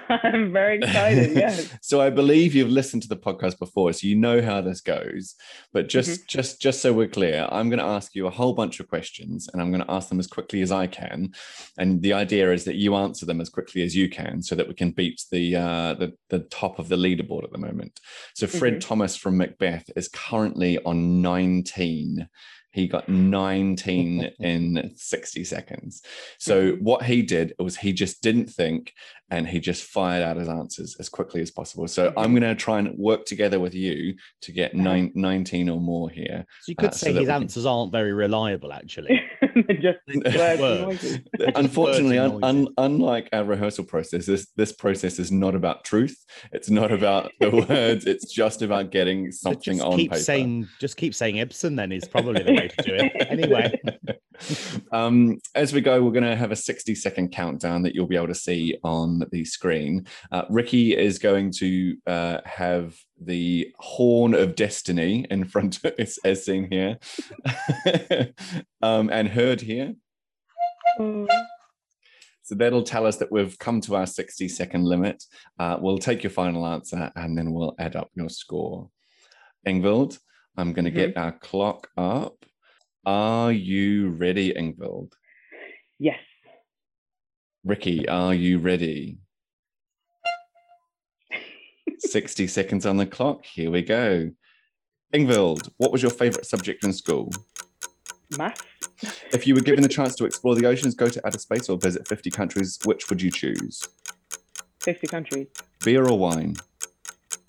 I'm very excited, yes. So I believe you've listened to the podcast before, so you know how this goes. But just so we're clear, I'm going to ask you a whole bunch of questions, and I'm going to ask them as quickly as I can. And the idea is that you answer them as quickly as you can, so that we can beat the top of the leaderboard at the moment. So Fred Thomas from Macbeth is currently on 19. He got 19 in 60 seconds. So what he did was he just didn't think, and he just fired out his answers as quickly as possible. So I'm going to try and work together with you to get 19 or more here. So you could say his answers aren't very reliable, actually. Just words. Unfortunately, unlike our rehearsal process, this process is not about truth. It's not about the words. It's just about getting something on paper. Just keep saying Ibsen, then, is probably the way to do it. Anyway. As we go, we're going to have a 60-second countdown that you'll be able to see on the screen. Ricky is going to have the horn of destiny in front of us, as seen here, and heard here. So that'll tell us that we've come to our 60-second limit. We'll take your final answer, and then we'll add up your score. Ingvild, I'm going to get our clock up. Are you ready, Ingvild? Yes. Ricky, are you ready? 60 seconds on the clock. Here we go. Ingvild, what was your favourite subject in school? Maths. If you were given the chance to explore the oceans, go to outer space, or visit 50 countries, which would you choose? 50 countries. Beer or wine?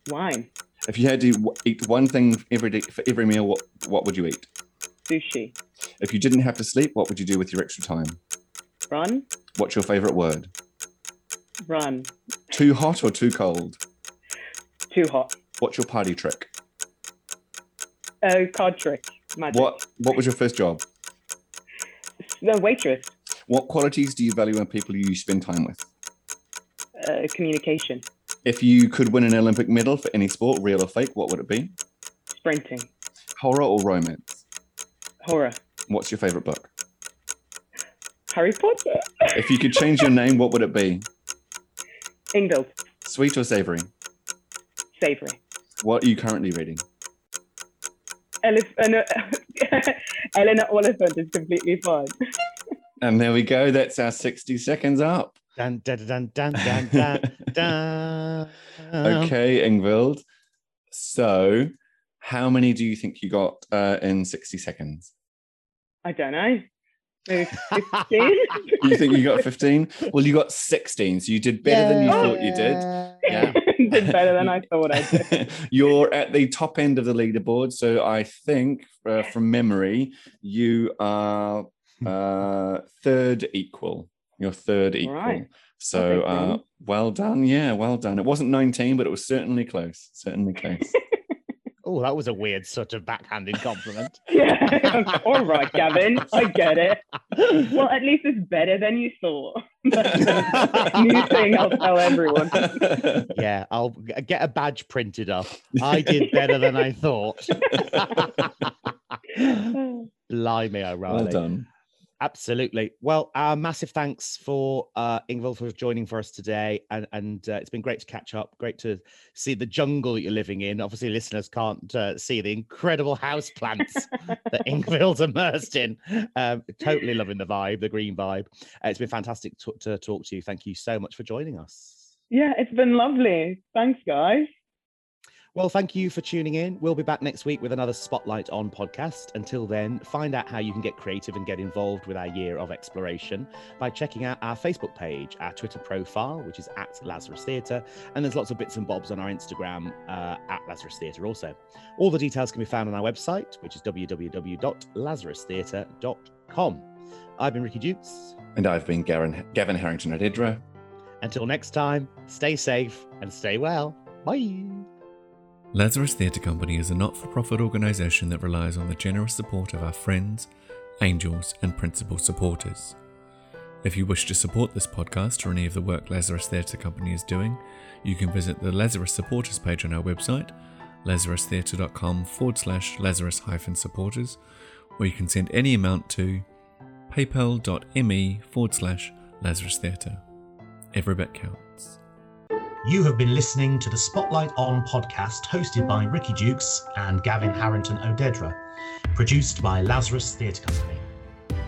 Wine. If you had to eat one thing every day for every meal, what would you eat? Sushi. If you didn't have to sleep, what would you do with your extra time? Run. What's your favourite word? Run. Too hot or too cold? Too hot. What's your party trick? Oh, card trick. Magic. What was your first job? No, waitress. What qualities do you value in people you spend time with? Communication. If you could win an Olympic medal for any sport, real or fake, what would it be? Sprinting. Horror or romance? Horror. What's your favourite book? Harry Potter. If you could change your name, what would it be? Ingvild. Sweet or savoury? Savoury. What are you currently reading? Eleanor Oliphant Is Completely Fine. And there we go. That's our 60 seconds up. Dun, dun, dun, dun, dun, dun, dun. Okay, Ingvild. So, how many do you think you got in 60 seconds? I don't know. Maybe 15? You think you got 15? Well, you got 16, so you did better than you thought you did. Yeah. Did better than I thought I did. You're at the top end of the leaderboard, so I think, from memory, you are third equal. You're third equal. Right. So well done. Yeah, well done. It wasn't 19, but it was certainly close. Certainly close. Oh, that was a weird sort of backhanded compliment. Yeah. All right, Gavin, I get it. Well, at least it's better than you thought. New thing I'll tell everyone. Yeah, I'll get a badge printed up. I did better than I thought. Blimey, O'Reilly. Well done. Absolutely. Well, massive thanks for Ingvild for joining for us today, and it's been great to catch up. Great to see the jungle that you're living in. Obviously, listeners can't see the incredible house plants that Ingvild's immersed in. Totally loving the vibe, the green vibe. It's been fantastic to talk to you. Thank you so much for joining us. Yeah, it's been lovely. Thanks, guys. Well, thank you for tuning in. We'll be back next week with another Spotlight On podcast. Until then, find out how you can get creative and get involved with our year of exploration by checking out our Facebook page, our Twitter profile, which is @Lazarus Theatre, and there's lots of bits and bobs on our Instagram, @Lazarus Theatre also. All the details can be found on our website, which is www.lazarustheatre.com. I've been Ricky Dukes. And I've been Gavin Harrington Odedra. Until next time, stay safe and stay well. Bye. Lazarus Theatre Company is a not-for-profit organisation that relies on the generous support of our friends, angels and principal supporters. If you wish to support this podcast or any of the work Lazarus Theatre Company is doing, you can visit the Lazarus Supporters page on our website, lazarustheatre.com/Lazarus-supporters, or you can send any amount to paypal.me/Lazarus Theatre. Every bit counts. You have been listening to the Spotlight On podcast hosted by Ricky Dukes and Gavin Harrington Odedra, produced by Lazarus Theatre Company.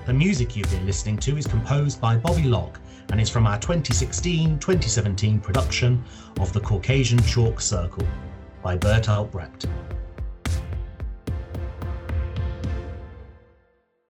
The music you've been listening to is composed by Bobby Locke and is from our 2016-2017 production of The Caucasian Chalk Circle by Bertolt Brecht.